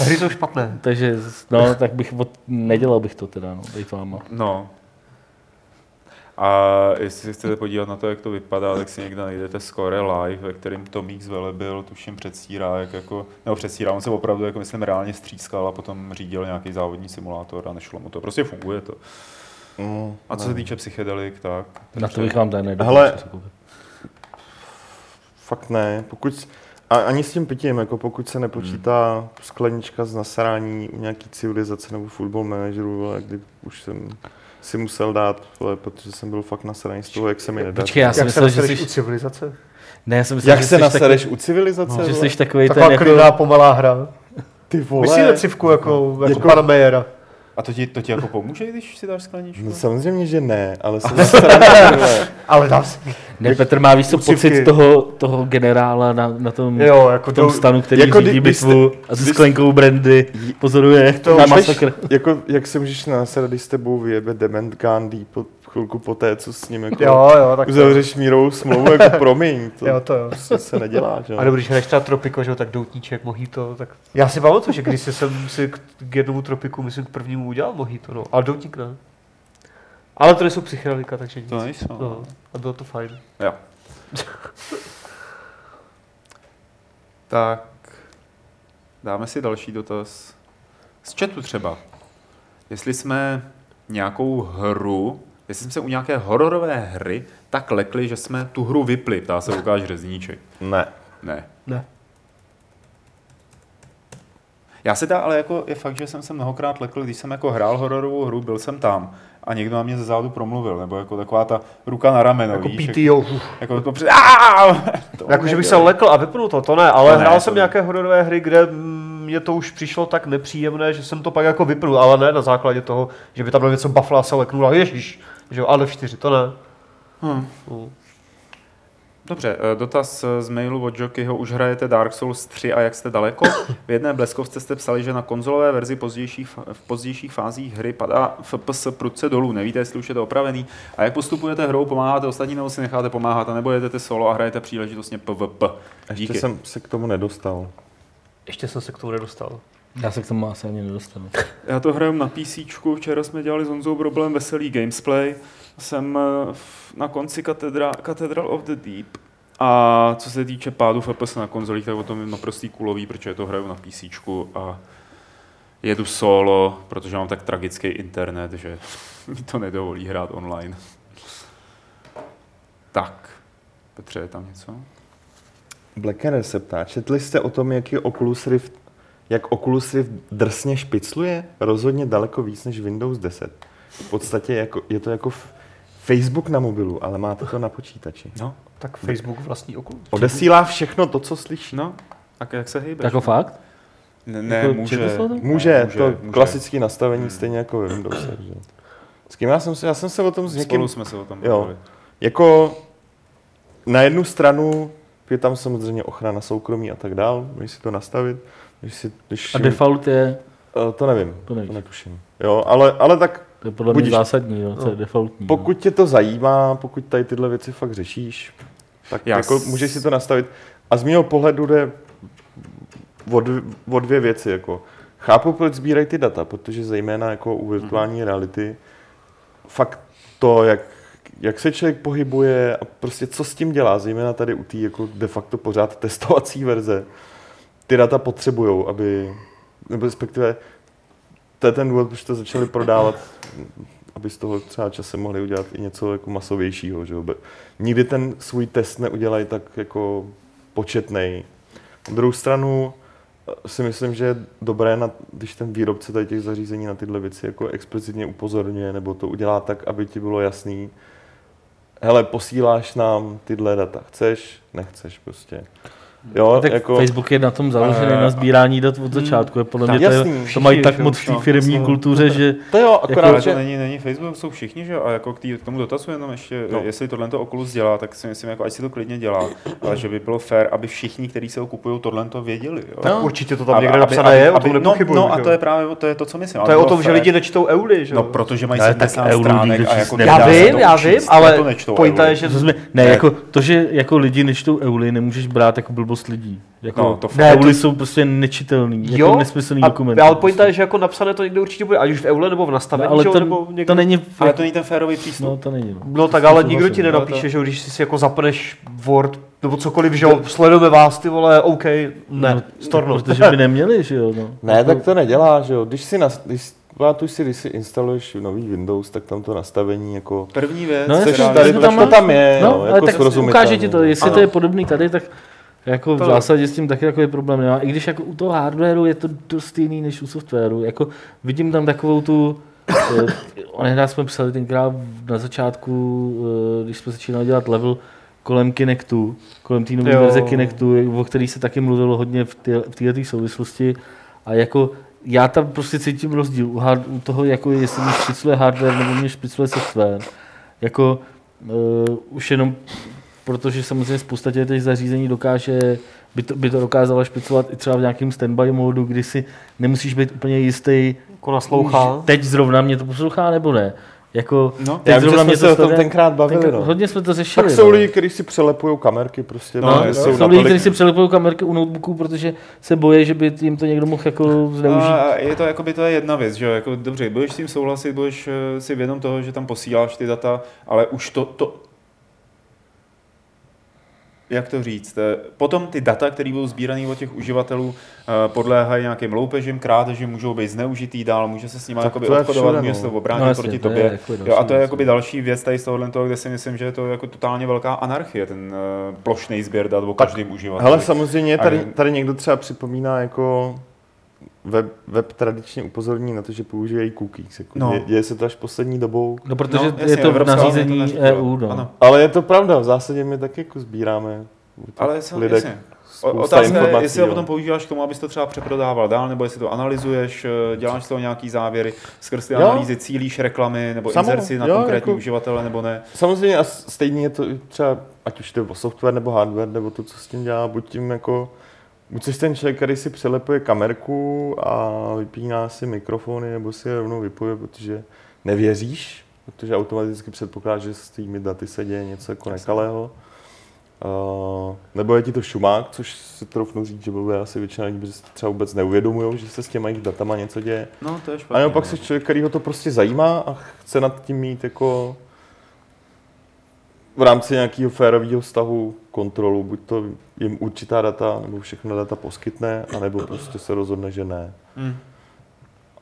Hry jsou špatné. Takže no, tak bych nedělal bych to teda, no, dej to máma. No. A jestli chcete podívat na to, jak to vypadá, tak si někde najdete Score Live, ve kterém Tomík zvelebil, tuším předstírá, on se opravdu, jako myslím, reálně střískal a potom řídil nějaký závodní simulátor a nešlo mu to. Prostě funguje to. A co se týče psychedelik, tak... Na to bych vám tady nejde. Hele, fakt ne, pokud... A ani s tím pitím, jako pokud se nepočítá sklenička z nasrání u nějaký civilizace nebo Football Manageru, kdy už jsem... si musel dát, protože jsem byl fakt nasraný z toho, jak se mi nedá. Počkej, já jsem myslel, že jsi... u civilizace? Ne, já jsem myslel, jak že se nasereš takový... u civilizace? No, že jsi takový taková ten klidná jako... pomalá hra. Ty vole. Myslíš na civku jako pana Mejera. A to ti jako pomůže, když si dáš skleničku? No samozřejmě, že ne, ale jsem nasraný. Ale dám si... Ne, Petr má víc pocit toho generála na tom, jo, jako tom stanu, který jako řídí bitvu a se sklenkou brandy pozoruje na masakr. Jako, jak se můžeš nasedat, když s tebou vyjebe dement Gandhi po chvilku poté, co s ním jako uzavřeš mírovou smlouvu, jako promiň, to se nedělá. Že? A dobrý, že než třeba Tropiko, že, tak doutníček, mojito, tak... Já si pamatuju, že když jsem si k jednomu Tropiku, myslím, k prvnímu udělal mojito, no, ale doutník ne. Ale to nejsou psychedelika, takže nic. To nejsou. No, a bylo to fajn. Jo. Tak, dáme si další dotaz. Z chatu třeba. Jestli jsme se u nějaké hororové hry tak lekli, že jsme tu hru vypli, ptá se Lukáš Řezníček. Ne. Já se dá, ale jako je fakt, že jsem se mnohokrát lekl, když jsem jako hrál hororovou hru, byl jsem tam a někdo na mě ze zádu promluvil, nebo jako taková ta ruka na rameno. Jako PTO. Jako to Jako, že bych se lekl a vypnul to ne, ale hrál jsem nějaké hororové hry, kde mě to už přišlo tak nepříjemné, že jsem to pak jako vypnul, ale ne na základě toho, že by tam bylo něco bafla a se leknula, ježiš, že jo, ale 4, to ne. Dobře, dotaz z mailu od Jockeyho, už hrajete Dark Souls 3 a jak jste daleko? V jedné bleskovce jste psali, že na konzolové verzi v pozdějších fázích hry padá FPS prudce dolů, nevíte, jestli už je to opravený. A jak postupujete hrou, pomáháte ostatní nebo si necháte pomáhat, nebo jedete solo a hrajete příležitostně PvP? Díky. Ještě jsem se k tomu nedostal. Já se k tomu asi ani nedostanu. Já to hraju na PCčku, včera jsme dělali s Honzou problém veselý gamesplay. Jsem na konci Cathedral of the Deep a co se týče pádu FPS na konzolích, tak o tom je naprostý kulový, protože to hraju na PCčku a jedu solo, protože mám tak tragický internet, že mi to nedovolí hrát online. Tak, Petře, je tam něco? Blackener se ptá, četli jste o tom, jak Oculus Rift drsně špicluje? Rozhodně daleko víc než Windows 10. V podstatě je to jako Facebook na mobilu, ale máte to na počítači. No, tak Facebook vlastní Oculus. Odesílá všechno to, co slyší. No, tak jak se hejbeš? Jako fakt? Ne, může, klasické nastavení, stejně jako Windows. Takže. S kým já jsem se o tom s někým... Spolu jsme se o tom bavili. Jako na jednu stranu je tam samozřejmě ochrana soukromí a tak dál, můžeš si to nastavit. Když default je... To nevím, to netuším. Jo, ale tak... To je podle mě zásadní, jo, co je defaultní. Pokud tě to zajímá, pokud tady tyhle věci fakt řešíš, tak jako můžeš si to nastavit. A z mého pohledu jde o dvě věci. Jako. Chápu, proč sbírají ty data, protože zejména jako u virtuální reality fakt to, jak se člověk pohybuje a prostě co s tím dělá, zejména tady u té jako de facto pořád testovací verze, ty data potřebujou, aby, nebo respektive to je ten důvod, protože to začali prodávat, aby z toho třeba časem mohli udělat i něco jako masovějšího. Že? Nikdy ten svůj test neudělají tak jako početnej. Na druhou stranu si myslím, že je dobré, když ten výrobce tady těch zařízení na tyhle věci jako explicitně upozorňuje, nebo to udělá tak, aby ti bylo jasný, hele, posíláš nám tyhle data, chceš, nechceš prostě. Jo, tak jako... Facebook je na tom založený na sbírání dat od začátku. Je podle mě to mají tak moc v té firemní kultuře, že... To jo, akorát, jako, že... To není Facebook, jsou všichni, že? A jako k tomu dotazu jenom ještě, jestli tohle Oculus dělá, tak si myslím, jako, ať si to klidně dělá, ale že by bylo fér, aby všichni, kteří se ho kupují, tohle věděli. Jo? Tak určitě to tam někde napsané je, o tom nepochybuji. No a to je právě to, co myslím. To je o tom, že lidi nečtou euly, že? No, protože mají 70 stránek a jako já vím, ale pointa je, že... Ne, jako to, že jako lidi nečtou euly, nemůžeš brát jako blbost lidí. Jako, no, to EULy jsou prostě nečitelný, jo? Jako nesmyslný dokument. Ale pointa je, že jako napsané to někde určitě bude, ať už v EULe nebo v nastavení, no, někde... ale to není ten férový přístup. No, to není. No tak ale nikdo ti nenapíše, že když si jako zapneš Word nebo cokoliv, že jo, sledujeme vás, ty vole, OK, ne, no, storno. Protože by neměli, že jo. No. Ne, tak to nedělá, že jo. Když si instaluješ nový Windows, tak tam to nastavení jako... První věc. No, tam je, ale tak ukáže ti to, jestli to je podobný tady, tak jako v zásadě s tím taky takový problém nemá. I když jako u toho hardwareu je to dost jiný než u softwaru. Jako vidím tam takovou tu... Onehdá jsme psali tenkrát na začátku, když jsme začínali dělat level kolem Kinectu, kolem té nové verze Kinectu, o který se taky mluvilo hodně v této souvislosti. A jako já tam prostě cítím rozdíl u toho, jako jestli mě špicluje hardware nebo mě špicluje software. Jako už jenom... Protože samozřejmě spousta těch zařízení dokáže, by to dokázalo špicovat i třeba v nějakém standby módu, kdy si nemusíš být úplně jistý, teď zrovna mě to poslouchá nebo ne. Jako, no, teď já zrovna mě to o tom tenkrát bavili. Hodně jsme to řešili. Tak jsou lidi, kteří si přelepují kamerky. Prostě, jsou lidi, kteří si přelepují kamerky u notebooků, protože se bojí, že by jim to někdo mohl jako zneužít. A to je jedna věc. Že? Jako, dobře, budeš s tím souhlasit, budeš si vědom toho, že tam posíláš ty data, ale už jak to říct? Potom ty data, které budou sbírané od těch uživatelů, podléhají nějakým loupežím, krádežím, můžou být zneužitý dál, může se s nimi obchodovat, může se obránit proti tobě. A to je jakoby další věc tady z tohohle, kde si myslím, že je to jako totálně velká anarchie, ten plošný sběr dat o každém uživateli. Ale samozřejmě tady někdo třeba připomíná jako web tradičně upozorní na to, že používají cookies. Jako děje se to až poslední dobou. No, protože je to v nařízení EU. No. Ale je to pravda, v zásadě my taky jako sbíráme lidé Otázka je, jestli ho potom používáš k tomu, abys to třeba přeprodával dál, nebo jestli to analyzuješ, děláš z toho nějaký závěry, skrz ty analýzy cílíš reklamy nebo inzerci na konkrétní uživatele nebo ne. Samozřejmě a stejně je to třeba, ať už to software nebo hardware, nebo to, co s tím dělá, buď tím jako buď jsi ten člověk, který si přelepuje kamerku a vypíná si mikrofony, nebo si je rovnou vypuje, protože nevěříš, protože automaticky předpokládá, že s tými daty se děje něco jako nekalého. Nebo je ti to šumák, což si troufnu říct, že bude asi většina lidí, protože si třeba vůbec neuvědomují, že se s těma jejich datama něco děje. No, to je špatně. A nebo pak jsi člověk, který ho to prostě zajímá a chce nad tím mít jako v rámci nějakého férového vztahu kontrolu, buď to jim určitá data, nebo všechna data poskytne, anebo prostě se rozhodne, že ne. Mm.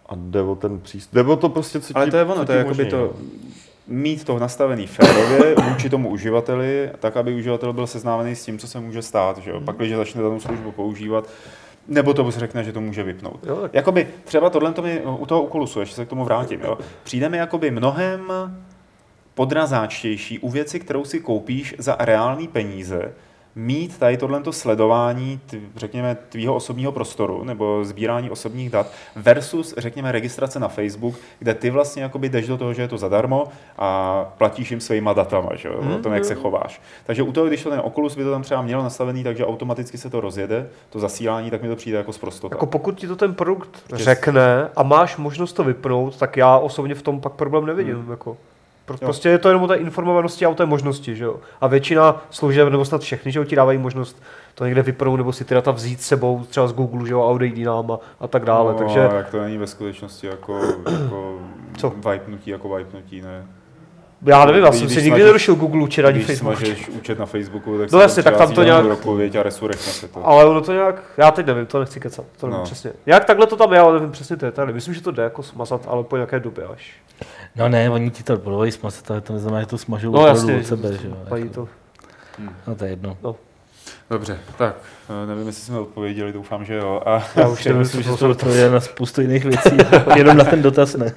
A jde o ten přístup. Jde o to prostě, co ti ale to je ono, to je jakoby to mít to nastavený férově vůči tomu uživateli, tak, aby uživatel byl seznámený s tím, co se může stát, že jo? Pak, když začne danou službu používat, nebo to řekne, že to může vypnout. Jo, jakoby třeba tohle to mi u toho Oculusu, ještě se k tomu vrátím, jo? Přijde mi jakoby mnohem podrazáčtější u věci, kterou si koupíš za reální peníze, mít tady tohleto sledování, řekněme, tvýho osobního prostoru nebo sbírání osobních dat versus, řekněme, registrace na Facebook, kde ty vlastně jakoby jdeš do toho, že je to zadarmo a platíš jim svýma datama, že jo, o tom, jak se chováš. Takže u toho, když to ten Oculus by to tam třeba měl nastavený, takže automaticky se to rozjede, to zasílání, tak mi to přijde jako sprostota. Jako pokud ti to ten produkt řekne a máš možnost to vypnout, tak já osobně v tom pak problém nevidím, jako. Prostě je to jenom o té informovanosti a o té možnosti, že jo. A většina služeb, nebo snad všechny, že jo, ti dávají možnost to někde vypnout, nebo si ty data vzít s sebou, třeba z Google, že jo, audioidinám a tak dále, no, takže tak to není ve skutečnosti jako vajpnutí, ne. Já nevím, já jsem si nikdy nerušil Google účet ani Facebook. Když smažeš účet na Facebooku, tak no jasně, tak tam to nějak a resurek na se to. Ale ono to nějak, já teď nevím, to nechci kecat, to nevím přesně. Jak takhle to tam je, ale nevím přesně detaily. Myslím, že to jde jako smazat, ale po nějaké době až. No ne, oni ti to budou smazat, ale to neznamená, že to smažou od sebe, že jo. Jako. No to je jedno. No. Dobře, tak nevím, jestli jsme odpověděli, doufám, že jo. A já už myslím, že to odpověděl na spoustu jiných věcí, jenom na ten dotaz ne.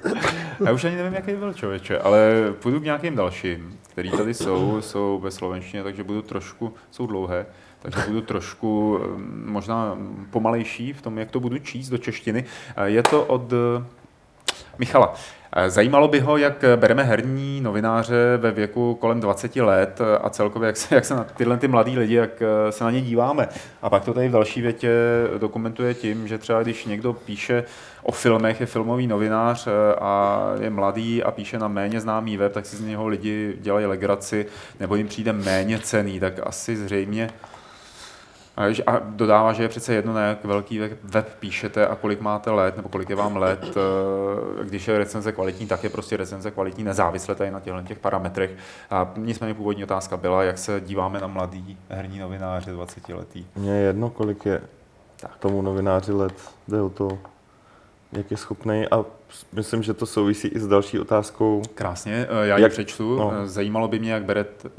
Já už ani nevím, jaký byl, člověče, ale půjdu k nějakým dalším, který tady jsou ve slovenštině, takže budu trošku, jsou dlouhé, takže budu trošku možná pomalejší v tom, jak to budu číst do češtiny. Je to od Michala. Zajímalo by ho, jak bereme herní novináře ve věku kolem 20 let a celkově, jak se na tyhle ty mladý lidi, jak se na ně díváme. A pak to tady v další větě dokumentuje tím, že třeba když někdo píše o filmech, je filmový novinář a je mladý a píše na méně známý web, tak si z něho lidi dělají legraci nebo jim přijde méně cenný, tak asi zřejmě. A dodává, že je přece jedno, na jak velký web píšete a kolik máte let, nebo kolik je vám let. Když je recenze kvalitní, tak je prostě recenze kvalitní, nezávisle tady na těch parametrech. A nicméně původní otázka byla, jak se díváme na mladý herní novináře 20letý. Mně je jedno, kolik je tomu novináři let, jde o to, jak je schopnej a myslím, že to souvisí i s další otázkou. Krásně, já ji přečtu. No. Zajímalo by mě, jak berete.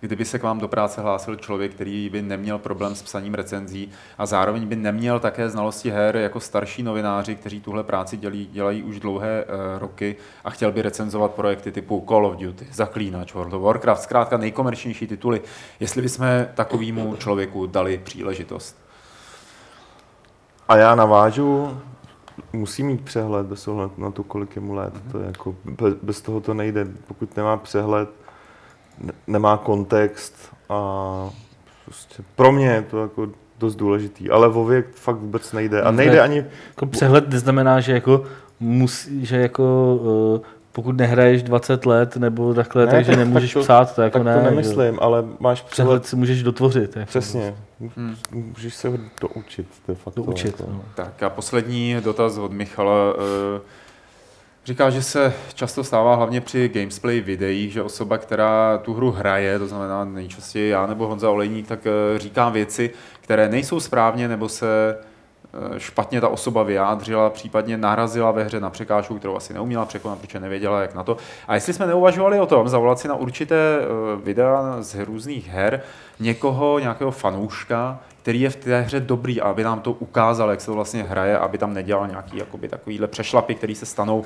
Kdyby se k vám do práce hlásil člověk, který by neměl problém s psaním recenzí a zároveň by neměl také znalosti her jako starší novináři, kteří tuhle práci dělají už dlouhé roky a chtěl by recenzovat projekty typu Call of Duty, Zaklínač, World of Warcraft, zkrátka nejkomerčnější tituly, jestli bychom takovému člověku dali příležitost. A já navážu. Musí mít přehled bez ohledu na to, kolik je mu let. To je jako, bez toho to nejde. Pokud nemá přehled, nemá kontext a prostě pro mě je to jako dost důležitý. Ale o věk fakt vůbec nejde. A nejde ani jako přehled neznamená, že jako musí, že jako pokud nehraješ 20 let nebo takhle, ne, takže tak nemůžeš psát. To jako tak ne, to nemyslím, jo. Ale máš přehled si můžeš dotvořit. Jako přesně. Můžeš se ho doučit. To je fakt doučit to, no. Tak a poslední dotaz od Michala. Říká, že se často stává hlavně při gamesplay videích, že osoba, která tu hru hraje, to znamená nejčastěji já nebo Honza Olejník, tak říká věci, které nejsou správně nebo se špatně ta osoba vyjádřila, případně narazila ve hře na překážku, kterou asi neuměla překonat, protože nevěděla, jak na to. A jestli jsme neuvažovali o tom, zavolat si na určité videa z různých her někoho, nějakého fanouška, který je v té hře dobrý, aby nám to ukázal, jak se to vlastně hraje, aby tam nedělal nějaký jakoby takovýhle přešlapy, který se stanou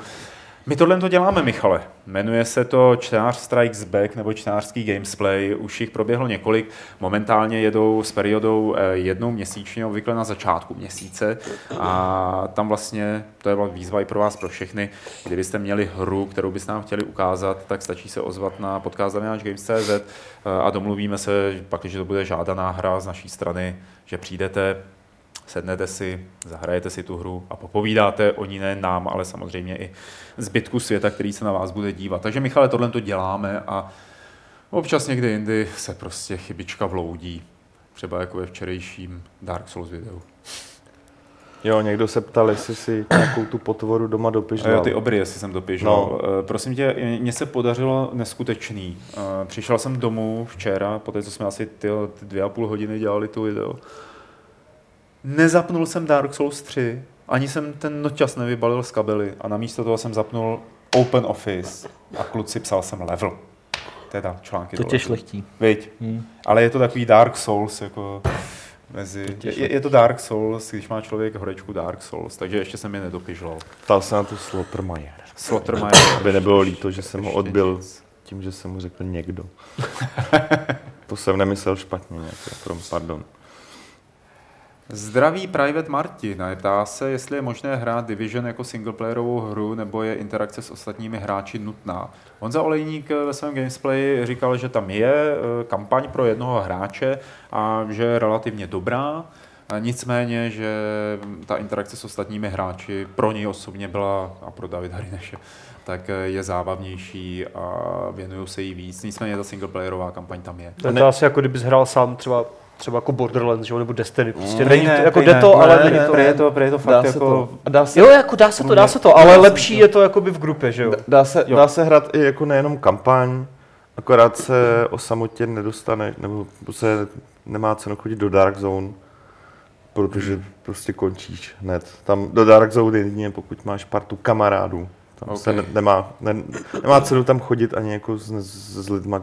My tohle to děláme, Michale. Jmenuje se to Čtenář Strikes Back nebo Čtenářský Gamesplay. Už jich proběhlo několik. Momentálně jedou s periodou jednou měsíčně, obvykle na začátku měsíce. A tam vlastně, to je výzva i pro vás, pro všechny. Kdybyste měli hru, kterou byste nám chtěli ukázat, tak stačí se ozvat na podcast@games.cz a domluvíme se, pak, když to bude žádaná hra z naší strany, že přijdete, sednete si, zahrajete si tu hru a popovídáte o ní ne nám, ale samozřejmě i zbytku světa, který se na vás bude dívat. Takže Michale, tohle to děláme a občas někde jindy se prostě chybička vloudí. Třeba jako ve včerejším Dark Souls videu. Jo, někdo se ptal, jestli si nějakou tu potvoru doma dopiždal. Jo, ty obry, jestli jsem dopiždal. No. Prosím tě, mně se podařilo neskutečný. Přišel jsem domů včera, poté co jsme asi 2,5 hodiny dělali tu video. Nezapnul jsem Dark Souls 3, ani jsem ten noťas nevybalil z kabely a namísto toho jsem zapnul Open Office a kluci, psal jsem level. Teda články. To tě šlechtí. Viď? Hmm. Ale je to takový Dark Souls, jako mezi... Je to Dark Souls, když má člověk horečku Dark Souls, takže ještě jsem je nedopižlal. Ptal se na tu Slaughtermayer. Aby nebylo líto, že jsem ho odbil tím, že jsem mu řekl někdo. To jsem nemyslel špatně nějak, pardon. Zdraví Private Martina ptá se, jestli je možné hrát Division jako singleplayerovou hru, nebo je interakce s ostatními hráči nutná. Honza Olejník ve svém gameplay říkal, že tam je kampaň pro jednoho hráče a že je relativně dobrá, nicméně, že ta interakce s ostatními hráči pro něj osobně byla, a pro Davida Hrineše, tak je zábavnější a věnují se jí víc, nicméně ta singleplayerová kampaň tam je. To je asi jako kdybys hrál sám třeba jako Borderlands, že nebo Destiny, prostě není to, jako jde to, ale není to. Je to fakt dá jako to. Dá se to, ale lepší je to jakoby v grupě, že jo. Dá se hrát i jako nejenom kampaň, akorát se o samotě nedostane, nebo se nemá cenu chodit do Dark Zone, protože prostě končíš hned. Tam do Dark Zone jedině, pokud máš partu kamarádů. Tam okay. se nemá cenu tam chodit ani jako s lidma,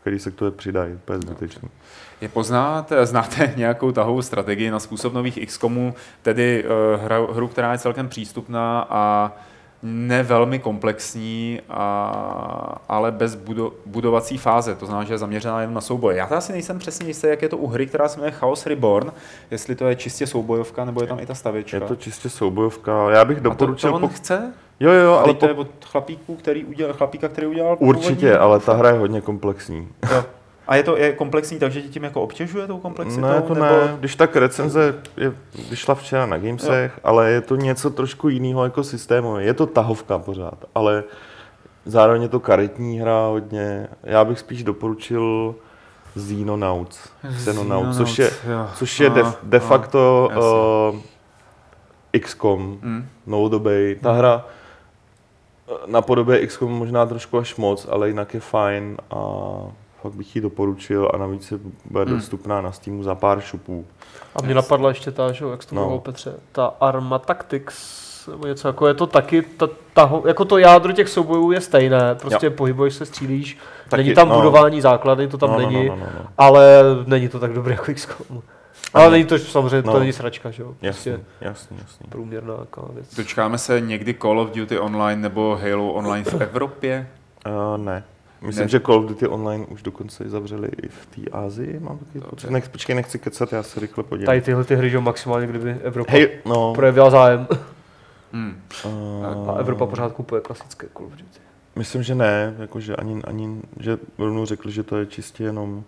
který se k tomu přidají, to je zbytečný. Je znáte nějakou tahovou strategii na způsob nových XCOMů, tedy hru, která je celkem přístupná a ne velmi komplexní, ale bez budovací fáze, to znamená, že je zaměřená jen na souboj. Já to asi nejsem přesně jistý, jak je to u hry, která se jmenuje Chaos Reborn, jestli to je čistě soubojovka, nebo je tam i ta stavěčka. Je to čistě soubojovka, já bych doporučil... A to on chce? Jo, ale to je od chlapíka, který udělal původní. Určitě, ale ta hra je hodně komplexní. Jo. A je komplexní, takže ti tím jako obtěžuje tou komplexitou? Ne, to nebo... ne. Když tak recenze vyšla včera na Gamesech, jo. Ale je to něco trošku jiného jako systému. Je to tahovka pořád, ale zároveň je to karetní hra hodně. Já bych spíš doporučil Xenonauts, což je de facto... XCOM, novodobej. Ta hra na podobě XCOM možná trošku až moc, ale jinak je fajn a fakt bych ji doporučil a navíc je bude dostupná na Steamu za pár šupů. A mě napadla ještě ta, že jo, jak to mluvil Petře, ta Arma Tactics, nebo něco jako je to taky, jako to jádro těch soubojů je stejné, prostě pohybuješ se, střílíš, taky, není tam budování základny, to tam není, ale není to tak dobré jako XCOM. Ale není to samozřejmě, to není sračka, že jo? Jasný. Průměrná věc. Dočkáme se někdy Call of Duty Online nebo Halo Online v Evropě? Ne. Myslím, že Call of Duty Online už dokonce zavřeli i v té Asii. Mám takový pocit. Počkej, nechci kecat, já se rychle podívám. Tady tyhle ty hry, že maximálně, kdyby Evropa projevila zájem. A Evropa pořád kupuje klasické Call of Duty. Myslím, že ne, jakože ani že rovnou řekli, že to je čistě jenom...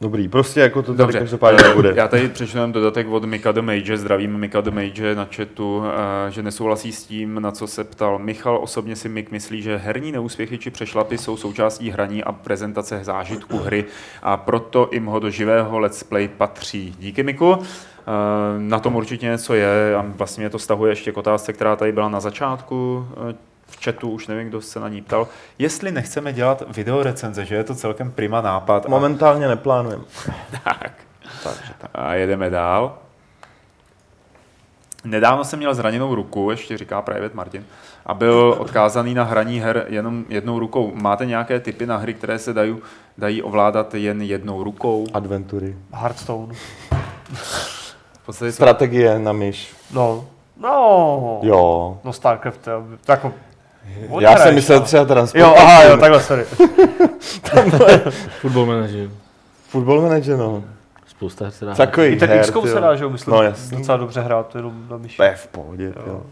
Dobrý, prostě jako to tady každopádně nebude. Já tady přečtu dodatek od Mika the Mage, zdravím Mika the Mage na chatu, že nesouhlasí s tím, na co se ptal Michal. Osobně si Mik myslí, že herní neúspěchy či přešlapy jsou součástí hraní a prezentace zážitku hry a proto jim ho do živého let's play patří. Díky, Miku. Na tom určitě něco je a vlastně mě to stahuje ještě k otázce, která tady byla na začátku v chatu, už nevím, kdo se na ní ptal, jestli nechceme dělat videorecenze, že je to celkem prima nápad. Momentálně neplánujeme. Tak. A jedeme dál. Nedávno jsem měl zraněnou ruku, ještě říká Private Martin, a byl odkázaný na hraní her jenom jednou rukou. Máte nějaké tipy na hry, které se dají ovládat jen jednou rukou? Adventury. Hearthstone. Strategie na myš. No. Jo. No Starcraft, jako... Já jsem myslel třeba transport. Jo, aha, jo, takhle, sorry. Football manager, no. Spousta her se dá. Takový her, tak XCOM se dá, že jo, myslím, no, docela dobře hrát, jenom na myši. To je v pohodě, jo.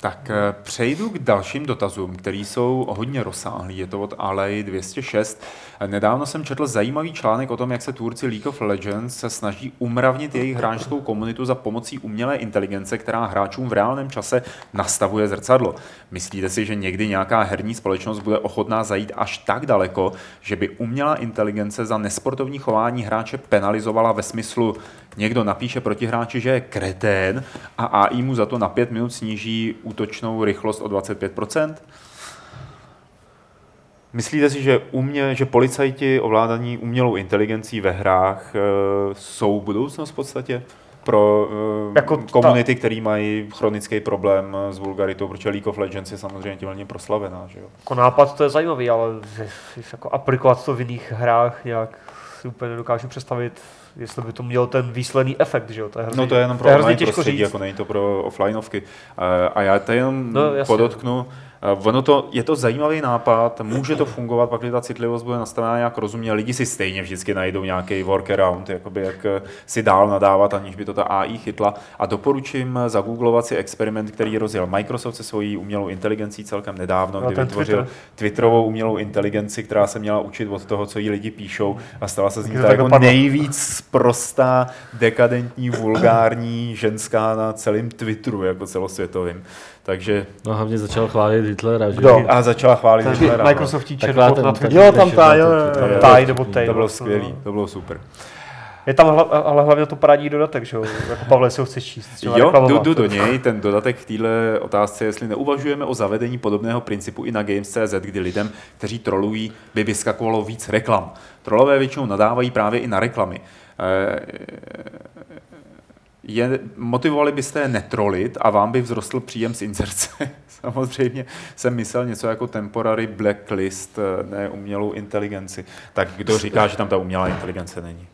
Tak přejdu k dalším dotazům, které jsou hodně rozsáhlý. Je to od Alej 206. Nedávno jsem četl zajímavý článek o tom, jak se tvůrci League of Legends se snaží umravnit jejich hráčskou komunitu za pomocí umělé inteligence, která hráčům v reálném čase nastavuje zrcadlo. Myslíte si, že někdy nějaká herní společnost bude ochotná zajít až tak daleko, že by umělá inteligence za nesportovní chování hráče penalizovala ve smyslu někdo napíše proti hráči, že je kretén a AI mu za to na 5 minut sníží útočnou rychlost o 25%? Myslíte si, že policajti ovládaní umělou inteligencí ve hrách jsou budoucnost v podstatě pro komunity, které mají chronický problém s vulgaritou, protože League of Legends je samozřejmě tím proslavená, že jo? Jako nápad to je zajímavý, ale jako aplikovat to v jiných hrách nějak si úplně nedokážu představit, jestli by to mělo ten výsledný efekt, že jo? To je hrozně, no to je jenom pro online prostředí, jako není to pro offlineovky. A já tady jenom podotknu, ono to, je to zajímavý nápad, může to fungovat, pak ta citlivost bude nastavená nějak rozumně, lidi si stejně vždycky najdou nějaký workaround, jakoby jak si dál nadávat, aniž by to ta AI chytla. A doporučím zagooglovat si experiment, který rozjel Microsoft se svojí umělou inteligencí celkem nedávno, kdy vytvořil Twitterovou umělou inteligenci, která se měla učit od toho, co jí lidi píšou, a stala se z ní ta jako nejvíc prostá, dekadentní, vulgární ženská na celém Twitteru, jako celosvětovým. Takže... No hlavně začal chválit Hitlera, že? A začala chválit Hitlera. Microsoft červot na Twitteru. Jo, tam taj, nebo tej. To bylo skvělý, to bylo super. Je tam ale hlavně to parádní dodatek, že jo? Jako Pavle, si ho chceš číst. Jo, jdu do něj. Ten dodatek v téhle otázce, jestli neuvažujeme o zavedení podobného principu i na Games.cz, kdy lidem, kteří trolují, by vyskakovalo víc reklam. Trolové většinou nadávají právě i na reklamy. Motivovali byste je netrolit a vám by vzrostl příjem z inzerce. Samozřejmě jsem myslel něco jako temporary blacklist, ne umělou inteligenci. Tak kdo říká, že tam ta umělá inteligence není?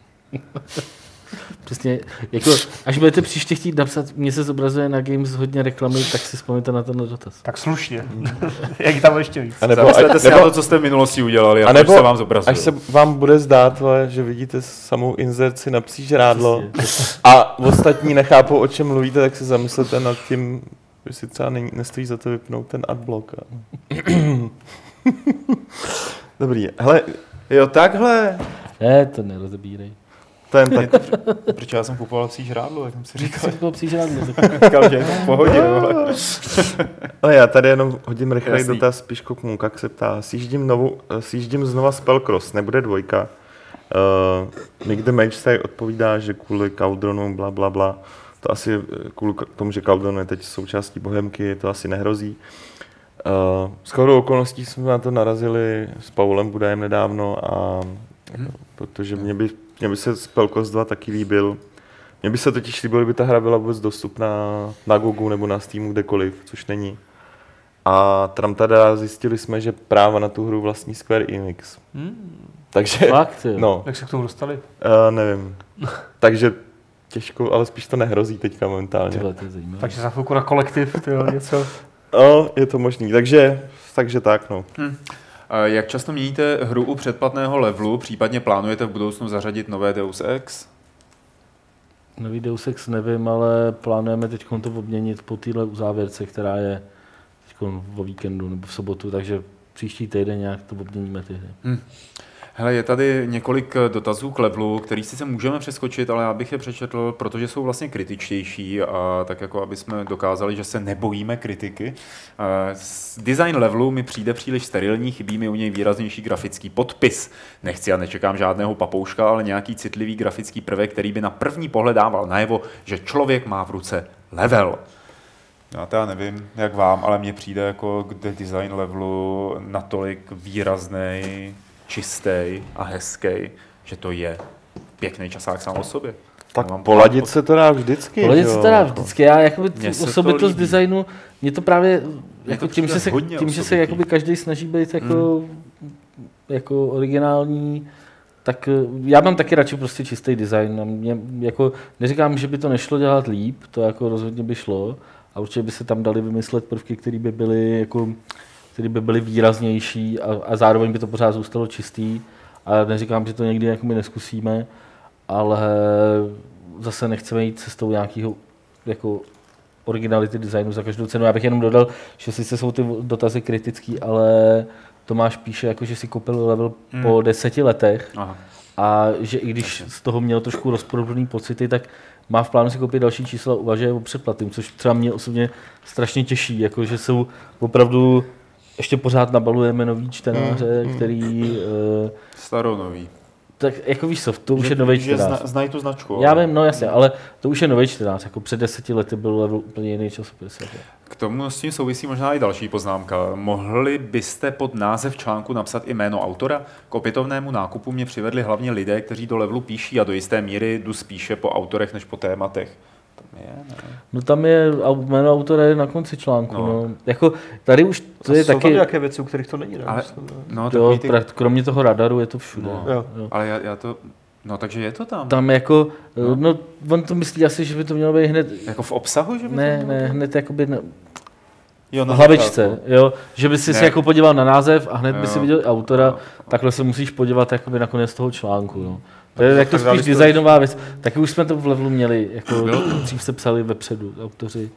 Přesně. Jako, až budete příště chtít napsat, mně se zobrazuje na Games hodně reklamy, tak si vzpomeňte na ten dotaz. Tak slušně. Jak tam ještě víc. A nebo, na to, co jste v minulosti udělali, a nebo, se vám zobrazuje. Až se vám bude zdát, že vidíte samou inzerci na psí žrádlo a ostatní nechápou, o čem mluvíte, tak se zamyslete nad tím, že si třeba nestojí za to vypnout ten adblock. Dobrý. Hele, jo, takhle. Ne, to nerozebírej. Tak, proč já jsem kupoval psí žrádlo, jak jsem si říkal. Jsem kupoval psí žrádlo. Říkal, že v pohodě. Ale já tady jenom hodím rychlej dotaz Piško Kmunka, jak se ptá. Sjíždím znova Spellcross, nebude 2. Mick the Mage tady odpovídá, že kvůli Caldronu blablabla. To asi kvůli tomu, že Caldron je teď součástí Bohemky, to asi nehrozí. Shodou okolností jsme na to narazili s Paulem Budajem nedávno, a protože mě by se Spellcross 2 taky líbil. Mně by se totiž líbilo, kdyby ta hra byla vůbec dostupná na Google nebo na Steamu, kdekoliv, což není. A tam teda zjistili jsme, že práva na tu hru vlastní Square Enix. Takže, fakt, no. Jak se k tomu dostali? Nevím. Takže těžko, ale spíš to nehrozí teďka momentálně. Takže za chvilku na kolektiv, něco. No, je to možný. Takže tak, no. Jak často měníte hru u předplatného levelu, případně plánujete v budoucnu zařadit nové Deus Ex? Nový Deus Ex nevím, ale plánujeme teď to obměnit po téhle uzávěrce, která je teď o víkendu nebo v sobotu, takže příští týden nějak to obměníme ty hry. Hele, je tady několik dotazů k levelu, který sice můžeme přeskočit, ale já bych je přečetl, protože jsou vlastně kritičtější, a tak jako aby jsme dokázali, že se nebojíme kritiky. Design levelu mi přijde příliš sterilní, chybí mi u něj výraznější grafický podpis. Nechci a nečekám žádného papouška, ale nějaký citlivý grafický prvek, který by na první pohled dával najevo, že člověk má v ruce level. Já nevím, jak vám, ale mně přijde jako design levelu natolik výraznej, čistý a hezký, že to je pěkný časák sám o sobě. Tak poladit se to dá vždycky. Já jakoby osobitost designu, mě to právě jako tím, že se jakoby každý snaží být jako originální, tak já mám taky radši prostě čistý design. Mě, jako, neříkám, že by to nešlo dělat líp, to jako rozhodně by šlo a určitě by se tam dali vymyslet prvky, které by byly jako, které by byly výraznější a zároveň by to pořád zůstalo čistý. A neříkám, že to někdy jako my neskusíme, ale zase nechceme jít cestou nějakého jako originality designu za každou cenu. Já bych jenom dodal, že sice jsou ty dotazy kritický, ale Tomáš píše, jako, že si koupil level po 10 letech. Aha. A že i když z toho měl trošku rozporuplný pocity, tak má v plánu si koupit další čísla a uvažuje o předplatném, což třeba mě osobně strašně těší, jako, že jsou opravdu ještě pořád nabalujeme nový čtenáře, který... Staronový. Tak jako víš co, to už je nový čtenář. Znají tu značku. Já vím, no jasně, ale to už je nový čtenář, jako před 10 lety byl level úplně jiný časopis. K tomu s tím souvisí možná i další poznámka. Mohli byste pod název článku napsat i jméno autora? K opětovnému nákupu mě přivedli hlavně lidé, kteří do levelu píší a do jisté míry jdu spíše po autorech než po tématech. Tam je jméno autora je na konci článku. No. Jako, tady už to je jsou taky... Jsou tam nějaké věci, u kterých to není. Ale, no, jo, ty... Kromě toho radaru je to všude. No. Jo. Ale já to... No, takže je to tam. Tam jako... No, on to myslí asi, že by to mělo být hned... Jako v obsahu? Že by ne, hned jakoby... Ne... Jo, na hlavičce, jo, že by si se jako podíval na název a hned by si viděl autora, takhle se musíš podívat jakoby na konec toho článku. Jo. To je jako spíš designová věc. Taky už jsme to v levelu měli, jako dřív se psali vepředu autoři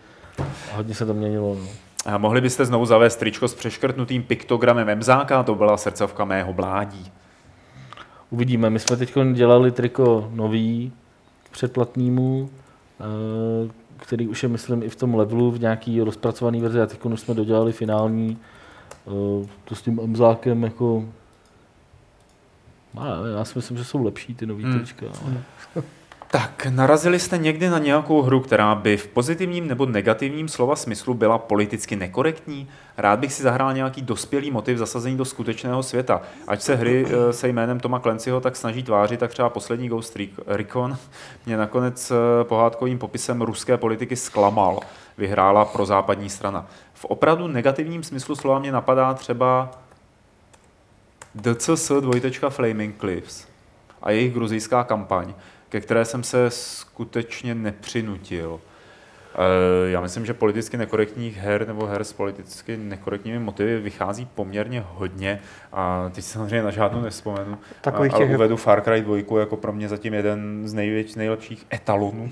a hodně se to měnilo. No. A mohli byste znovu zavést tričko s přeškrtnutým piktogramem Emzáka, to byla srdcovka mého bládí. Uvidíme, my jsme teď dělali triko nový k předplatnímu, který už je, myslím, i v tom levelu v nějaký rozpracovaný verzi a teď jsme dodělali finální to s tím Emzákem jako... Já si myslím, že jsou lepší ty nový trička. Ale... Tak, narazili jste někdy na nějakou hru, která by v pozitivním nebo negativním slova smyslu byla politicky nekorektní? Rád bych si zahrál nějaký dospělý motiv zasazený do skutečného světa. Ať se hry se jménem Toma Clancyho tak snaží tvářit, tak třeba poslední Ghost Recon mě nakonec pohádkovým popisem ruské politiky zklamal. Vyhrála prozápadní strana. V opravdu negativním smyslu slova mě napadá třeba DCS.Flaming Cliffs a jejich gruzijská kampaň, ke které jsem se skutečně nepřinutil. Já myslím, že politicky nekorektních her nebo her s politicky nekorektními motivy vychází poměrně hodně a teď samozřejmě na žádnou nevzpomenu. Ale uvedu Far Cry 2 jako pro mě zatím jeden z nejlepších etalonů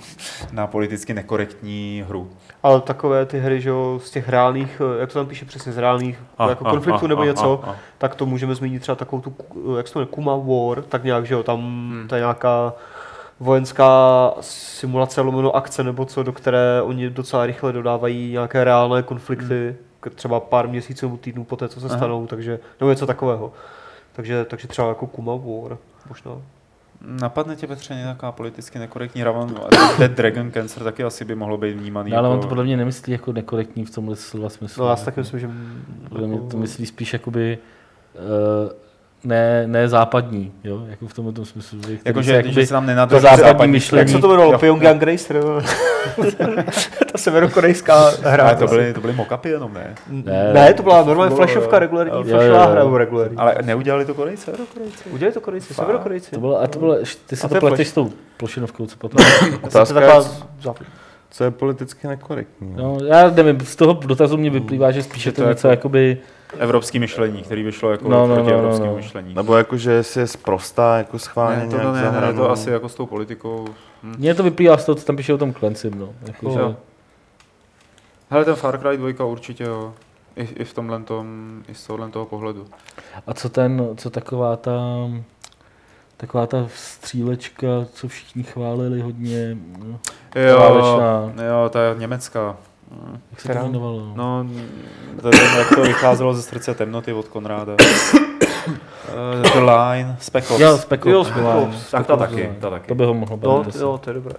na politicky nekorektní hru. Ale takové ty hry, že jo, z těch reálných, jak to tam píše přesně, z reálných jako konfliktů nebo něco, tak to můžeme zmínit třeba takovou tu, jak se to jmenuje, Kuma War, tak nějak, že jo, tam ta je nějaká vojenská simulace lomeno akce nebo co, do které oni docela rychle dodávají nějaké reálné konflikty, třeba pár měsíců nebo týdnů po té, co se stanou, takže nebo něco takového. Takže třeba jako Kuma War, možná. Napadne tě, Petře, nějaká politicky nekorektní hra? Dead Dragon Cancer taky asi by mohlo být vnímaný. No, ale on to podle mě nemyslí jako nekorektní v tomhle slova smyslu. No, já si taky myslím, že... Podle mě to myslí spíš jakoby... Ne západní, jo, jako v tomto smyslu. Jakože se tam nenadrží západní myšlení. Jak se to jmenovalo? Pyongyang Racer? Ta severokorejská hra. To byly mock-upy jenom, ne? Ne, to byla normálně flashovka, regulární flashová hra. Regulární. Ale neudělali to Korejce? Udělali to Korejce, severokorejci. Ty se to pleteš s tou plošinovkou, co potom? Otázka, co je politicky nekorektní. Já nevím, z toho dotazu mě vyplývá, že spíše to něco jakoby... Evropský myšlení, který vyšlo jako proti evropskému myšlení. Nebo jako, že si je sprostá, jako schválně nějak zahradu. Ne, to asi jako s tou politikou. Mně to vyplývá z toho, co tam píše o tom Clencym, no. Jako, že... Hele, ten Far Cry 2 určitě, jo. I v tomhle tom, i z toho pohledu. A co taková ta střílečka, co všichni chválili hodně, no, jo, ta německá. Jak se to jmenovalo? No, jak to vycházelo ze srdce temnoty od Konráda. The Line, Spec Ops. Jo, Spec Ops. Tak ta taky. To by ho mohlo bavit. Jo, to je dobré.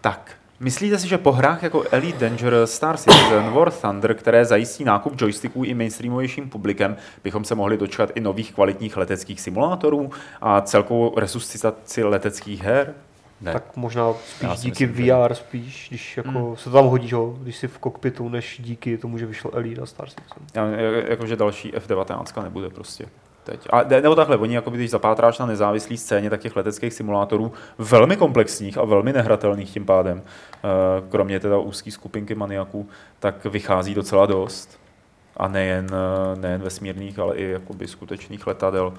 Tak, myslíte si, že po hrách jako Elite Dangerous, Star Citizen, War Thunder, které zajistí nákup joysticků i mainstreamovějším publikem, bychom se mohli dočkat i nových kvalitních leteckých simulátorů a celkovou resuscitaci leteckých her? Ne. Tak možná spíš díky VR, spíš, když jako se to tam hodí, ho, když si v kokpitu, než díky tomu, že vyšlo Elite a Star Citizen. Jakože další F-19 nebude prostě. teď. A, nebo takhle, oni, jakoby, když zapátráš na nezávislý scéně, tak těch leteckých simulátorů velmi komplexních a velmi nehratelných tím pádem, kromě teda úzký skupinky maniaků, tak vychází docela dost. A nejen vesmírných, ale i jakoby skutečných letadel,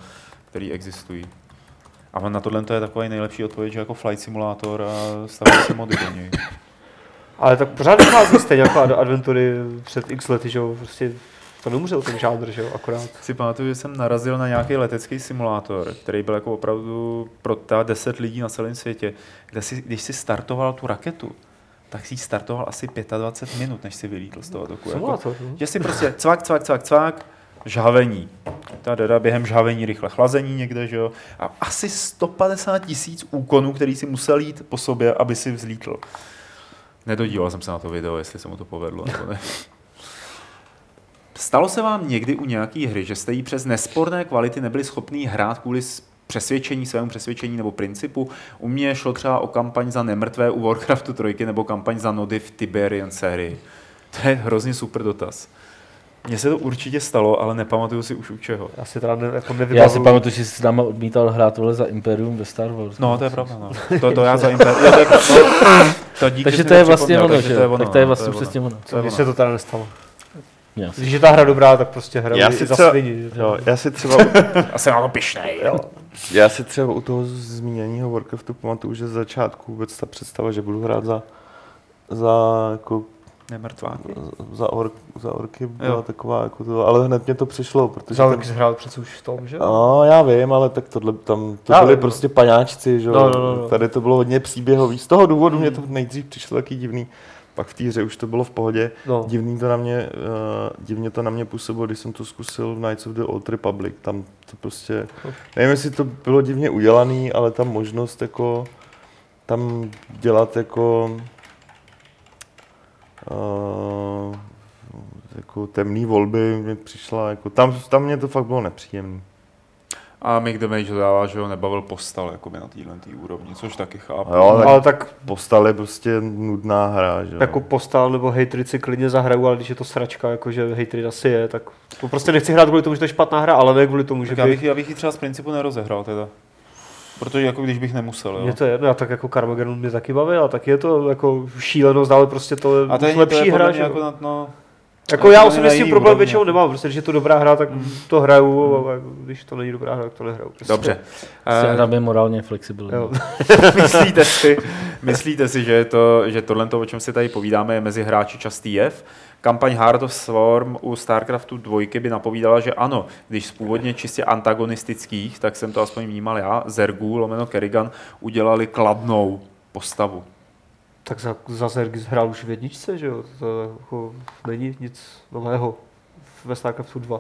který existují. A na tohle to je takový nejlepší odpověď, že jako flight simulátor a staví se mody do něj. Ale tak pořád vychází stejně jako adventury před x lety, že jo, prostě to nemůže ten žádr, že jo, akorát. Si pamatuju, že jsem narazil na nějaký letecký simulátor, který byl jako opravdu pro 10 lidí na celém světě, kde si, když si startoval tu raketu, tak si startoval asi 25 minut, než si vylítl z toho doku. Simulátor. Jako, že si prostě cvak, žhavení. Teda během žhavení rychle chlazení někde, že jo. A asi 150 000 úkonů, který si musel jít po sobě, aby si vzlítl. Nedodíval jsem se na to video, jestli se mu to povedlo, nebo ne. Stalo se vám někdy u nějaký hry, že jste jí přes nesporné kvality nebyli schopný hrát kvůli svému přesvědčení nebo principu? U mě šlo třeba o kampaň za nemrtvé u Warcraftu 3 nebo kampaň za nody v Tiberian sérii. To je hrozně super dotaz. Mně se to určitě stalo, ale nepamatuju si už u čeho. Já si, pamatuju, že jsi s náma odmítal hrát tohle za Imperium ve Star Wars. No, to je pravda. No. To já za Imperium. Takže to je vlastně ono, že? Tak to je vlastně přesně ono. Mně se to teda nestalo. Když je ta hra dobrá, tak prostě hra i za svině. Já si třeba... Já jsem na to pyšnej. Já si třeba u toho zmíněného Warcraftu pamatuju, že z začátku vůbec ta představa, že budu hrát za orky byla jo. Taková jako to, ale hned mě to přišlo, protože... Za orky jsi hrál přece už v tom, že? No, já vím, ale tak tohle tam, to já byli prostě paňáčci, že jo, no. Tady to bylo hodně příběhový, z toho důvodu mě to nejdřív přišlo taky divný, pak v té hře už to bylo v pohodě, divně to na mě působilo, když jsem to zkusil v Knights of the Old Republic, tam to prostě, nevím, jestli to bylo divně udělaný, ale ta možnost jako, tam dělat jako temný volby mi přišla, jako tam mě to fakt bylo nepříjemný. A Mick Damage dává, že ho nebavil postal jako by na této úrovni, což taky chápu. Jo, ale tak postal je prostě nudná hra, že jo. Jako postal nebo Hatred si klidně zahraju, ale když je to sračka, jakože Hatred asi je, tak to prostě nechci hrát kvůli tomu, že to je špatná hra, ale ne kvůli tomu, že já bych ji třeba z principu nerozehrál teda. Protože jako když bych nemusel, jo. Mě to jedno, tak jako Carmageddon mě taky baví, a tak je to jako šílenost, ale prostě to je lepší hra, že jako jako já osobně s tím problém většinou nemám, prostě když je to dobrá hra, tak to hraju, a když to není dobrá hra, tak to nehraju. Prostě. Dobře. Jsem je morálně flexibilní. Myslíte si, že tohle, o čem si tady povídáme, je mezi hráči častý jev? Kampaň Heart of Swarm u Starcraftu 2 by napovídala, že ano, když z původně čistě antagonistických, tak jsem to aspoň vnímal já, Zergu, lomeno Kerrigan, udělali kladnou postavu. Tak za Zergy hrál už v jedničce, že jo? To jako není nic nového ve Starcraftu 2.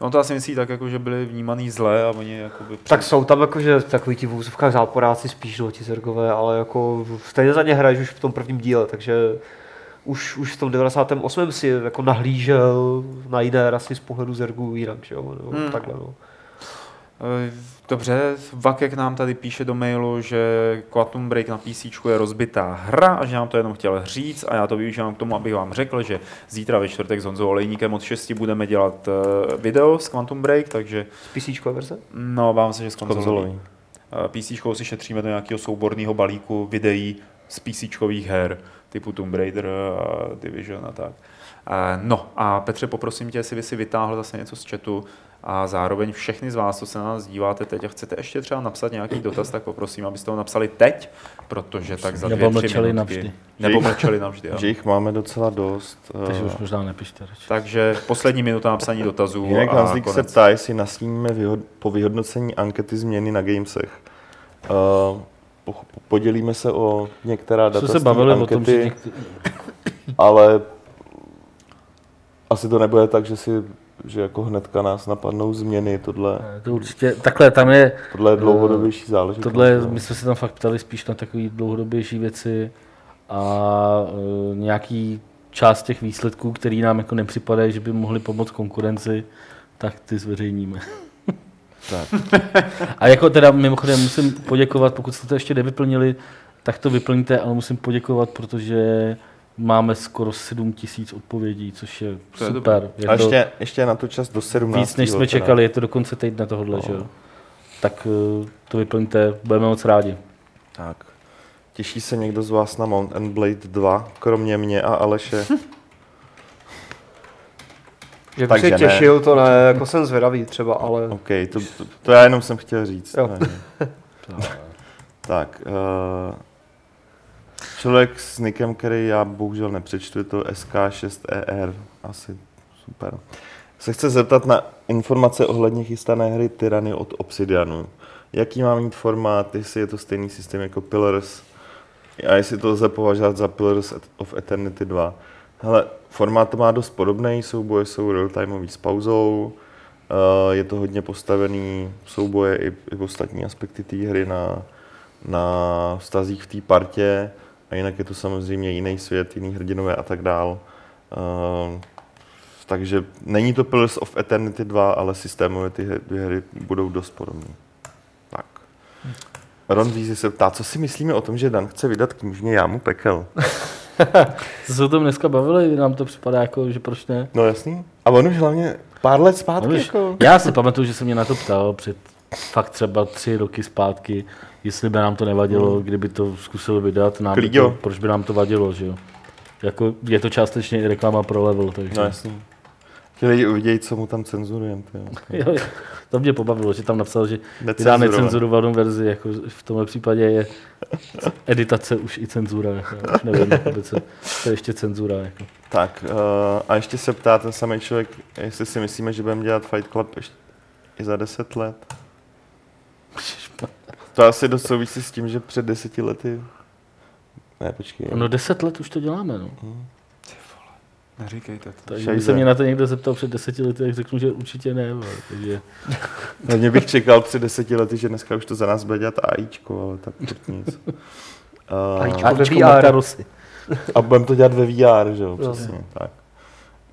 No to asi myslí tak, jako, že byli vnímaný zlé a oni jakoby... Tak jsou tam jakože takový ti v úzovkách záporáci spíš, no, ti Zergové, ale jako stejně za ně hraješ už v tom prvním díle, takže... Už v tom 98. si jako nahlížel na jiné rasy z pohledu Zergů jinak, že jo, nebo takhle, no. Dobře, Vakek nám tady píše do mailu, že Quantum Break na PC je rozbitá hra a že nám to jenom chtěl říct a já to využívám k tomu, abych vám řekl, že zítra ve čtvrtek s Honzou Olejníkem od 6 budeme dělat video z Quantum Break, takže... Z PC verze? No, obávám se, že z konzolový. PCčkou si šetříme do nějakého souborného balíku videí z PCčkových her, typu Tomb Raider a Division a tak. No a Petře, poprosím tě, jestli by si vytáhl zase něco z chatu a zároveň všechny z vás, co se na nás díváte teď a chcete ještě třeba napsat nějaký dotaz, tak poprosím, abyste ho napsali teď, protože tak za 2-3 minutky. Nebo mlčeli navždy. Že jich máme docela dost. Takže už možná nepište. Takže poslední minuta napsaní dotazů. Jinak nás dík se ptá, jestli nastíníme po vyhodnocení ankety změny na Gamesech. Podělíme se o některá data z ankety, tom, že ale asi to nebude tak, že jako hnedka nás napadnou změny, tohle. To určitě, takhle tam je... Tohle je dlouhodobější záležitost. Tohle, my jsme se tam fakt ptali spíš na takové dlouhodobější věci a nějaký část těch výsledků, který nám jako nepřipadají, že by mohli pomoct konkurenci, tak ty zveřejníme. Tak. A jako teda mimochodem musím poděkovat, pokud jste to ještě nevyplnili, tak to vyplníte, ale musím poděkovat, protože máme skoro 7 000 odpovědí, což je super. Je a ještě na tu čas do 17. Víc, než jsme čekali, je to do konce týdne tohodle, že jo? Tak to vyplňte, budeme moc rádi. Tak. Těší se někdo z vás na Mount and Blade 2, kromě mě a Aleše? Že bych se těšil, to ne, jako jsem zvědavý třeba, ale... OK, to já jenom jsem chtěl říct. Tak, člověk s nikem, který já bohužel nepřečtu, je to SK6ER, asi super. Se chce zeptat na informace ohledně chystané hry Tyranny od Obsidianu. Jaký má mít formát, jestli je to stejný systém jako Pillars a jestli to lze považovat za Pillars of Eternity 2. Hele, formát to má dost podobný, souboje jsou real-timeový s pauzou, je to hodně postavený souboje i ostatní aspekty té hry na vztazích v té partě a jinak je to samozřejmě jiný svět, jiný hrdinové a tak dál. Takže není to Pillars of Eternity 2, ale systémově ty dvě hry budou dost podobné. Tak. Ron Vízy se ptá, co si myslíme o tom, že Dan chce vydat knižně Jámu pekel? Co se o tom dneska bavili, nám to připadá jako, že proč ne? No jasný. A on už hlavně pár let zpátky. Víš, jako... Já si pamatuju, že se mě na to ptal před fakt třeba 3 roky zpátky, jestli by nám to nevadilo, kdyby to zkusil vydat. Nám to, proč by nám to vadilo, že jo? Jako je to částečně i reklama pro Level, takže... No jasný. Ti lidi uvidějí, co mu tam cenzurujeme. To mě pobavilo, že tam napsal, že vydá necenzurovanou verzi, jako v tomhle případě je editace už i cenzura. Jako. Nevím, to je ještě cenzura. Jako. Tak a ještě se ptá ten samý člověk, jestli si myslíme, že budeme dělat Fight Club ještě i za 10 let. To asi dost souvisí s tím, že před 10 lety... Ne, počkej. No 10 let už to děláme, no. Neříkejte to. Když se mě na to někdo zeptal před 10 lety, tak řeknu, že určitě ne. Takže... Na mě bych čekal před 10 lety, že dneska už to za nás bude dělat AIčko, ale tak nic. AIčko ve VR. A budeme to dělat ve VR, že jo? Přesně, tak.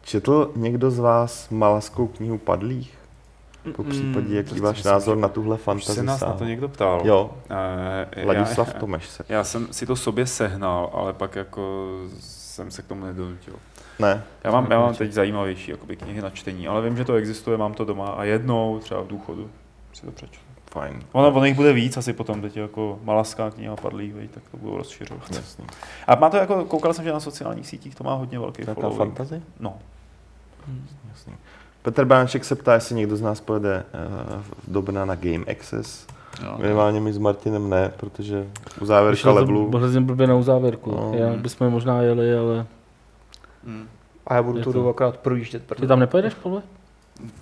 Četl někdo z vás Malaskou knihu padlých? Po případě, jaký váš názor na tuhle fantasy? Už se nás na to někdo ptal. Jo, Ladislav Tomeš se. Já jsem si to sobě sehnal, ale pak jako jsem se k tomu nedonutil. Ne. Já mám teď zajímavější jakoby, knihy na čtení, ale vím, že to existuje, mám to doma a jednou třeba v důchodu si to přečtu. Fajn. Ono jich bude víc, asi potom teď jako Malaská kniha padlých, tak to budou rozšiřovat. Jasný. A má to jako, koukal jsem, že na sociálních sítích to má hodně velký following. Taká fantasy? No. Jasný. Petr Báček se ptá, jestli někdo z nás pojede v Dobna na Game Access. No, minimálně my s Martinem ne, protože u závěrka Levelu... Mohli jsme blbě na uzávěrku. No. Já bychom možná jeli, ale... A já budu tu dobu akorát projíždět. Ty tam nepojedeš, Pavle?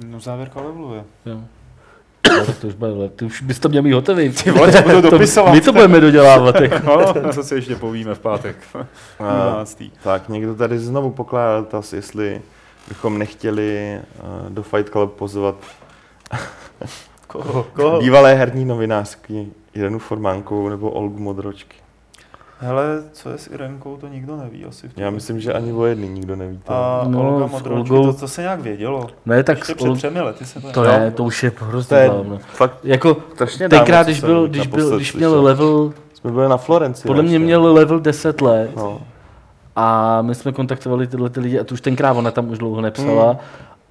No závěrka Levelu je. Jo. To už bude, ty už bys to měl mít hotový. Ty vole, to budu dopisovat. My to budeme dodělávat. No, co si ještě povíme v pátek. Tak, někdo tady znovu pokládá dotaz, jestli bychom nechtěli do Fight Club pozvat Koho? Bývalé herní novinářky Irenu Formánkovou nebo Olgu Modročky. Hele, co je s Irenkou, to nikdo neví asi. Já myslím, že ani o jedný nikdo neví. A no, Olga Modročky, to se nějak vědělo. Ne, tak ještě před 3 lety se to... To už je hrozně dávno. Jako, tenkrát, když měl Level... Jsme byli na Florenci. Podle mě měl Level 10 let. No. A my jsme kontaktovali tyhle ty lidi a to už tenkrát ona tam už dlouho nepsala.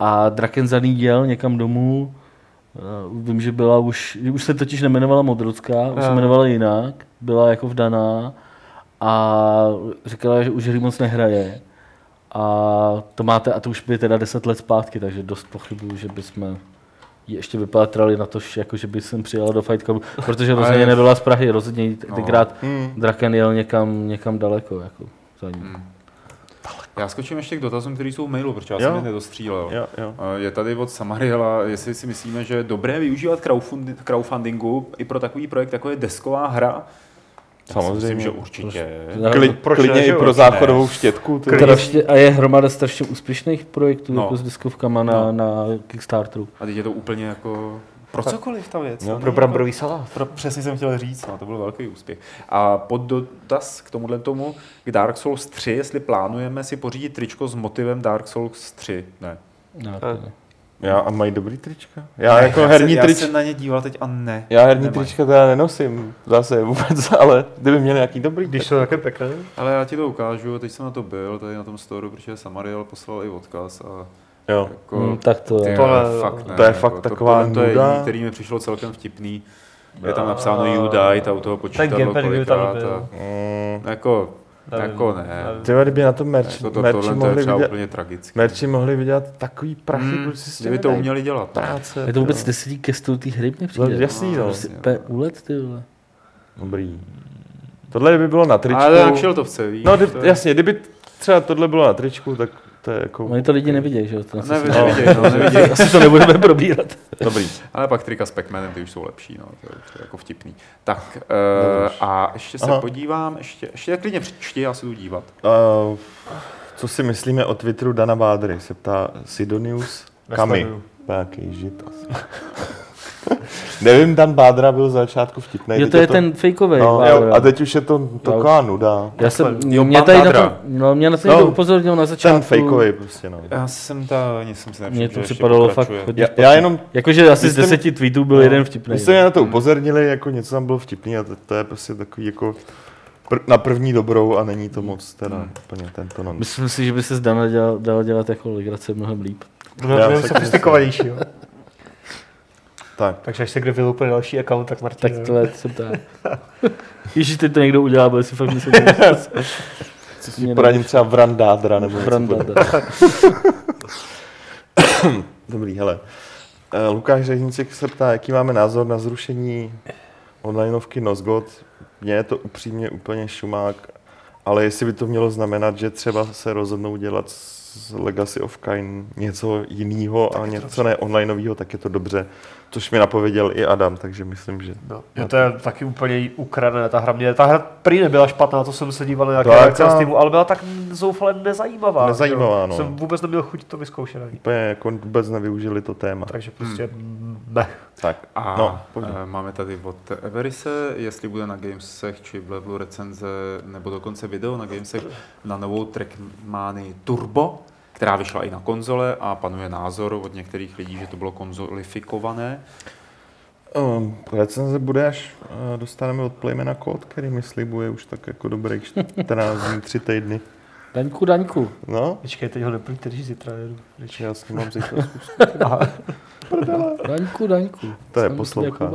A Drakenzaný jel někam domů. Vím, že byla už se totiž nejmenovala Modrocká, už se jmenovala jinak. Byla jako vdaná a říkala, že už hry moc nehraje. A to máte, a to už by teda 10 let zpátky, takže dost pochybuju, že bychom ji ještě vypátrali na to, jako že by jsem přijela do Fight Clubu, protože rozhodně nebyla z Prahy, rozhodně tenkrát Draken jel někam daleko. Jako. Já skočím ještě k dotazům, které jsou v mailu, protože já jsem je nedostřílel. Jo. Je tady od Samariela, jestli si myslíme, že je dobré využívat crowdfundingu i pro takový projekt, jako je desková hra. Samozřejmě, myslím, že určitě. Klidně i pro záchodovou štětku. A je hromada strašně úspěšných projektů jako s deskovkama na Kickstarteru. A teď je to úplně jako... Pro cokoliv ta věc. Pro bramborový salát. Přesně jsem chtěl říct, to byl velký úspěch. A poddotaz k tomuhle tomu, k Dark Souls 3, jestli plánujeme si pořídit tričko s motivem Dark Souls 3. Ne. Já a mají dobrý trička. Já jsem na ně díval teď a ne. Já herní trička teda nenosím zase vůbec, ale kdyby měl nějaký dobrý. Když jsou také pekné. Ale já ti to ukážu, teď jsem na to byl, tady na tom storu, protože Samariel poslal i odkaz a jo. Jako, tak to je. To je fakt taková nuda. Který mi přišlo celkem vtipný. Je tam napsáno you died a u toho počítadlo kolikrát. Jako ne. Tyhle, kdyby na tom merči mohli vydělat takový prachy, kdyby to uměli dělat. Práce. Je to vůbec 10 kestů té hry mě přijde. Jasný, no. Úlet, ty vole. Dobrý. Tohle by bylo na tričku. Ale jak šel to v ceví. No, jasně, kdyby třeba tohle bylo na tričku, tak to je jako... Oni to lidi nevidějí, že jo? Nevidějí. Asi to nebudeme probírat. Dobrý. Ale pak trika s Pac-Manem, ty už jsou lepší, no. To je jako vtipný. Tak a ještě se podívám, ještě klidně přečti, já se jdu dívat. Co si myslíme o Twitteru Dana Bádry, se ptá Sidonius Kami. Jaký žid asi. Nevím, Dan Bádra byl za začátku vtipnej. Jo, to je ten fejkovej. No, a teď už je to taková nuda. Mě na to někdo upozornil na začátku. Ten fejkovej prostě, no. Já jsem se nevšiml. Mně to připadalo fakt hodně vtipný. Jakože asi z 10 tweetů byl jeden vtipnej. Vy jste mě na to upozornili, jako něco tam bylo vtipný a to je prostě takový jako... na první dobrou a není to moc teda úplně tento non. Myslím si, že by se z Dana dalo dělat jako legrace mnohem líp. Sofistikovanější, jo. Tak. Takže až se kdo vyloupil další account, tak Martin... Tak tohle jsem tak. Ježíš, teď to někdo udělá, bude si fakt něco dělat. Co si poradím třeba Vrandádra nebo Vrandádra. Dobrý, hele. Lukáš Řehníček se ptá, jaký máme názor na zrušení onlineovky Nosgood. Mně je to upřímně úplně šumák, ale jestli by to mělo znamenat, že třeba se rozhodnou dělat z Legacy of Kain něco jiného a něco ne onlineového, tak je to dobře. Což mi napověděl i Adam, takže myslím, že... No. To je taky úplně ukradené, ta hra mě... Ta hra prý nebyla špatná, to jsem se díval na nějaké reakce na Steamu, ale byla tak zoufale nezajímavá. Nezajímavá, no. Jsem vůbec neměl chuť to vyzkoušet. Úplně jako vůbec nevyužili to téma. Takže prostě ne. Tak a máme tady od Everise, jestli bude na Gamesech či v levelu recenze, nebo dokonce video na Gamesech na novou Trackmany Turbo, která vyšla i na konzole a panuje názor od některých lidí, že to bylo konzolifikované. Recenze bude, až dostaneme od Playmana kód, který mi slibuje už tak jako dobrý 14 dní, 3 týdny. Daňku. No? Počkej, teď ho neplňte, když zítra jedu. Já s tím mám zítra zkusku. Prdele. Daňku. To je poslouchá.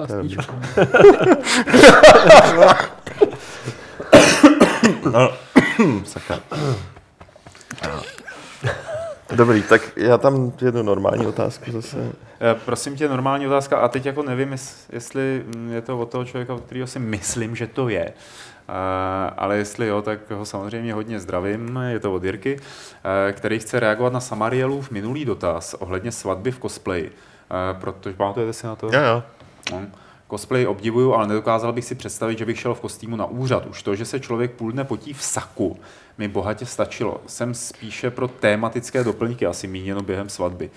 No, sakra. Dobrý, tak já tam jednu normální otázku zase. Prosím tě, normální otázka, a teď jako nevím, jestli je to od toho člověka, od kterého si myslím, že to je, ale jestli jo, tak ho samozřejmě hodně zdravím, je to od Jirky, který chce reagovat na Samarielův minulý dotaz ohledně svatby v cosplayi, protože pamatujete si na to? Jo. Cosplay obdivuju, ale nedokázal bych si představit, že bych šel v kostýmu na úřad. Už to, že se člověk půl dne potí v saku, mi bohatě stačilo. Jsem spíše pro tématické doplňky, asi míněno během svatby.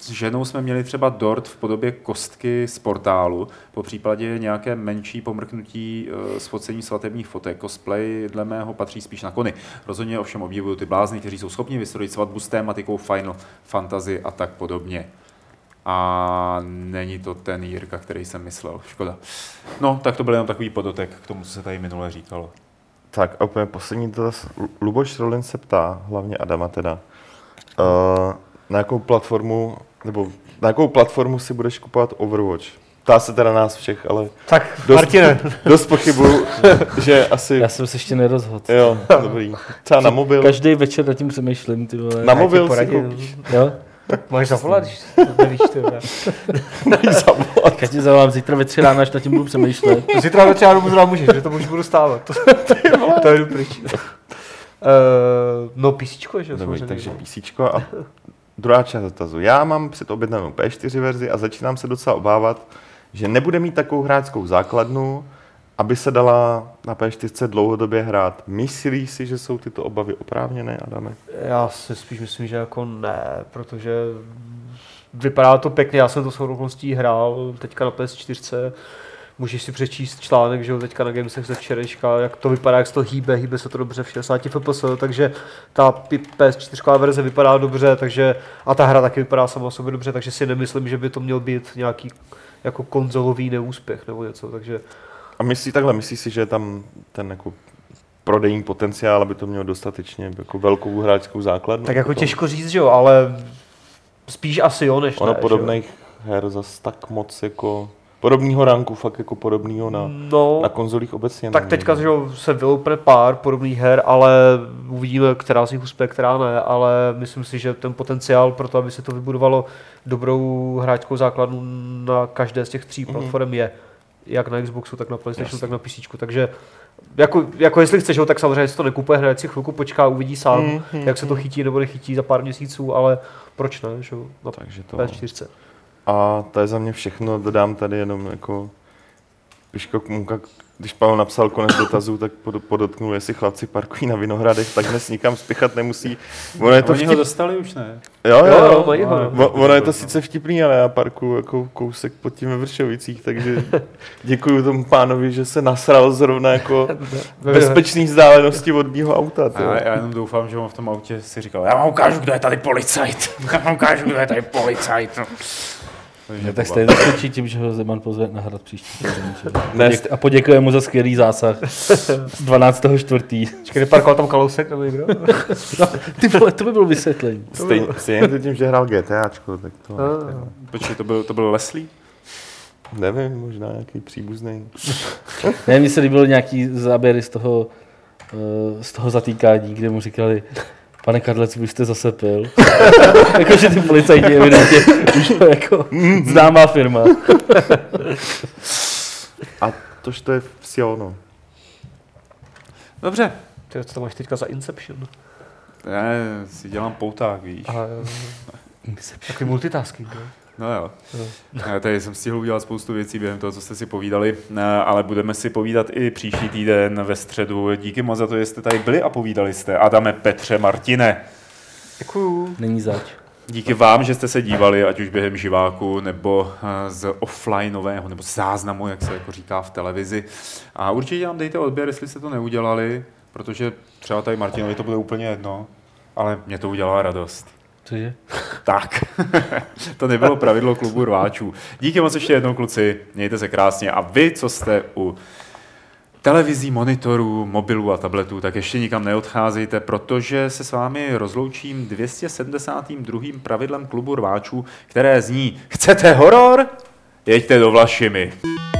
S ženou jsme měli třeba dort v podobě kostky z portálu, po případě nějaké menší pomrknutí s focením svatebních fotek. Cosplay dle mého patří spíš na kony. Rozhodně ovšem obdivuju ty blázny, kteří jsou schopni vystrojit svatbu s tématikou Final Fantasy a tak podobně. A není to ten Jirka, který jsem myslel. Škoda. No, tak to byl jenom takový podotek k tomu, co se tady minule říkalo. Tak a úplně poslední dotaz. Luboš Rolin se ptá, hlavně Adama teda, na jakou platformu si budeš kupovat Overwatch? Ptá se teda nás všech, ale... Tak, Martine. Dost pochybuju, že asi... Já jsem se ještě nerozhodl. Jo, dobrý. Třeba na mobil. Každý večer nad tím přemýšlím, ty vole. Na mobil si koupíš. Jo? Máš zavolat, když nevíš to. Máš zavolat. Já tě zavolám zítra ve 3 ráno, až na tím budu přemýšlet. Zítra ve 3 ráno můžeš, že to už budu stávat. To je dobrý. No písíčko, že? Dobrý, takže písíčko a druhá část dotazu. Já mám předobjednanou P4 verzi a začínám se docela obávat, že nebude mít takovou hráčskou základnu, aby se dala na P4 dlouhodobě hrát. Myslíš si, že jsou tyto obavy oprávněné, Adame? Já si spíš myslím, že jako ne, protože vypadá to pěkně. Já jsem to s okolností hrál teďka na PS4. můžeš si přečíst článek, že teďka na Gamesech ze včerejška, jak to vypadá, jak se to hýbe se to dobře v 60 FPS, takže ta PS4 verze vypadá dobře, takže a ta hra taky vypadá sama o sobě dobře, takže si nemyslím, že by to měl být nějaký jako konzolový neúspěch nebo něco, takže... A myslíš si, že je tam ten jako prodejní potenciál, aby to mělo dostatečně jako velkou hráčskou základnu? Tak jako potom... těžko říct, že jo, ale spíš asi jo, než ono ne, podobných her zas tak moc jako... Podobného ranku, fakt jako podobného na konzolích obecně. Tak teďka že se vyloupne pár podobných her, ale uvidíme, která z nich uspěje, která ne, ale myslím si, že ten potenciál pro to, aby se to vybudovalo dobrou hráčskou základnu na každé z těch tří platform je. Jak na Xboxu, tak na PlayStationu, tak na PCčku, takže jako jestli chceš ho, tak samozřejmě se to nekupuje, hraje si chvilku, počká, uvidí sám, jak se to chytí nebo nechytí za pár měsíců, ale proč ne, že na PS4. A to je za mě všechno, dodám tady jenom jako Piška Kmunka, když Pavel napsal konec dotazů, tak podotknul, jestli chlapci parkují na Vinohradech, tak dnes nikam spěchat nemusí. Oni ho dostali už, ne? Jo. Ono je to sice vtipný, ale já parkuju jako kousek pod tím ve Vršovicích, takže děkuju tomu pánovi, že se nasral zrovna jako bezpečný vzdálenosti od mýho auta. Já jenom doufám, že on v tom autě si říkal, já vám ukážu, kdo je tady policajt. Ne, tak stejně skončí tím, že ho Zeman pozve na hrad příští. A poděkuje mu za skvělý zásah. 12.4. Čekaj, neparkoval tam Kalousek nebo někdo? No, ty vole, to by bylo vysvětlení. Stejně to tím, že hrál GTAčko, tak to... Počkej, to byl Leslie? Nevím, možná nějaký příbuzný. Ne, mně se líbilo nějaký záběry z toho zatýkání, kde mu říkali... Pane Karlec, vy jste zase pil. Jakože ty policajti evidentně už jako známá firma. A tož to je vsi ono. Dobře. Ty, co to máš teďka za Inception? Ne, si dělám pouták, víš. Takový multitasking, ne? No jo. Tady jsem stihl udělat spoustu věcí během toho, co jste si povídali, ale budeme si povídat i příští týden ve středu. Díky moc za to, že jste tady byli a povídali jste. Adame, Petře, Martine. Děkuju. Není zač. Díky vám, že jste se dívali, ať už během živáku, nebo z offlineového, nebo záznamu, jak se jako říká v televizi. A určitě nám dejte odběr, jestli jste to neudělali, protože třeba tady Martinovi to bude úplně jedno, ale mě to udělá radost. Cože? Tak, to nebylo pravidlo klubu rváčů. Díky moc ještě jednou, kluci, mějte se krásně. A vy, co jste u televizí, monitorů, mobilů a tabletů, tak ještě nikam neodcházejte, protože se s vámi rozloučím 272. pravidlem klubu rváčů, které zní: chcete horor? Jeďte do Vlašimi.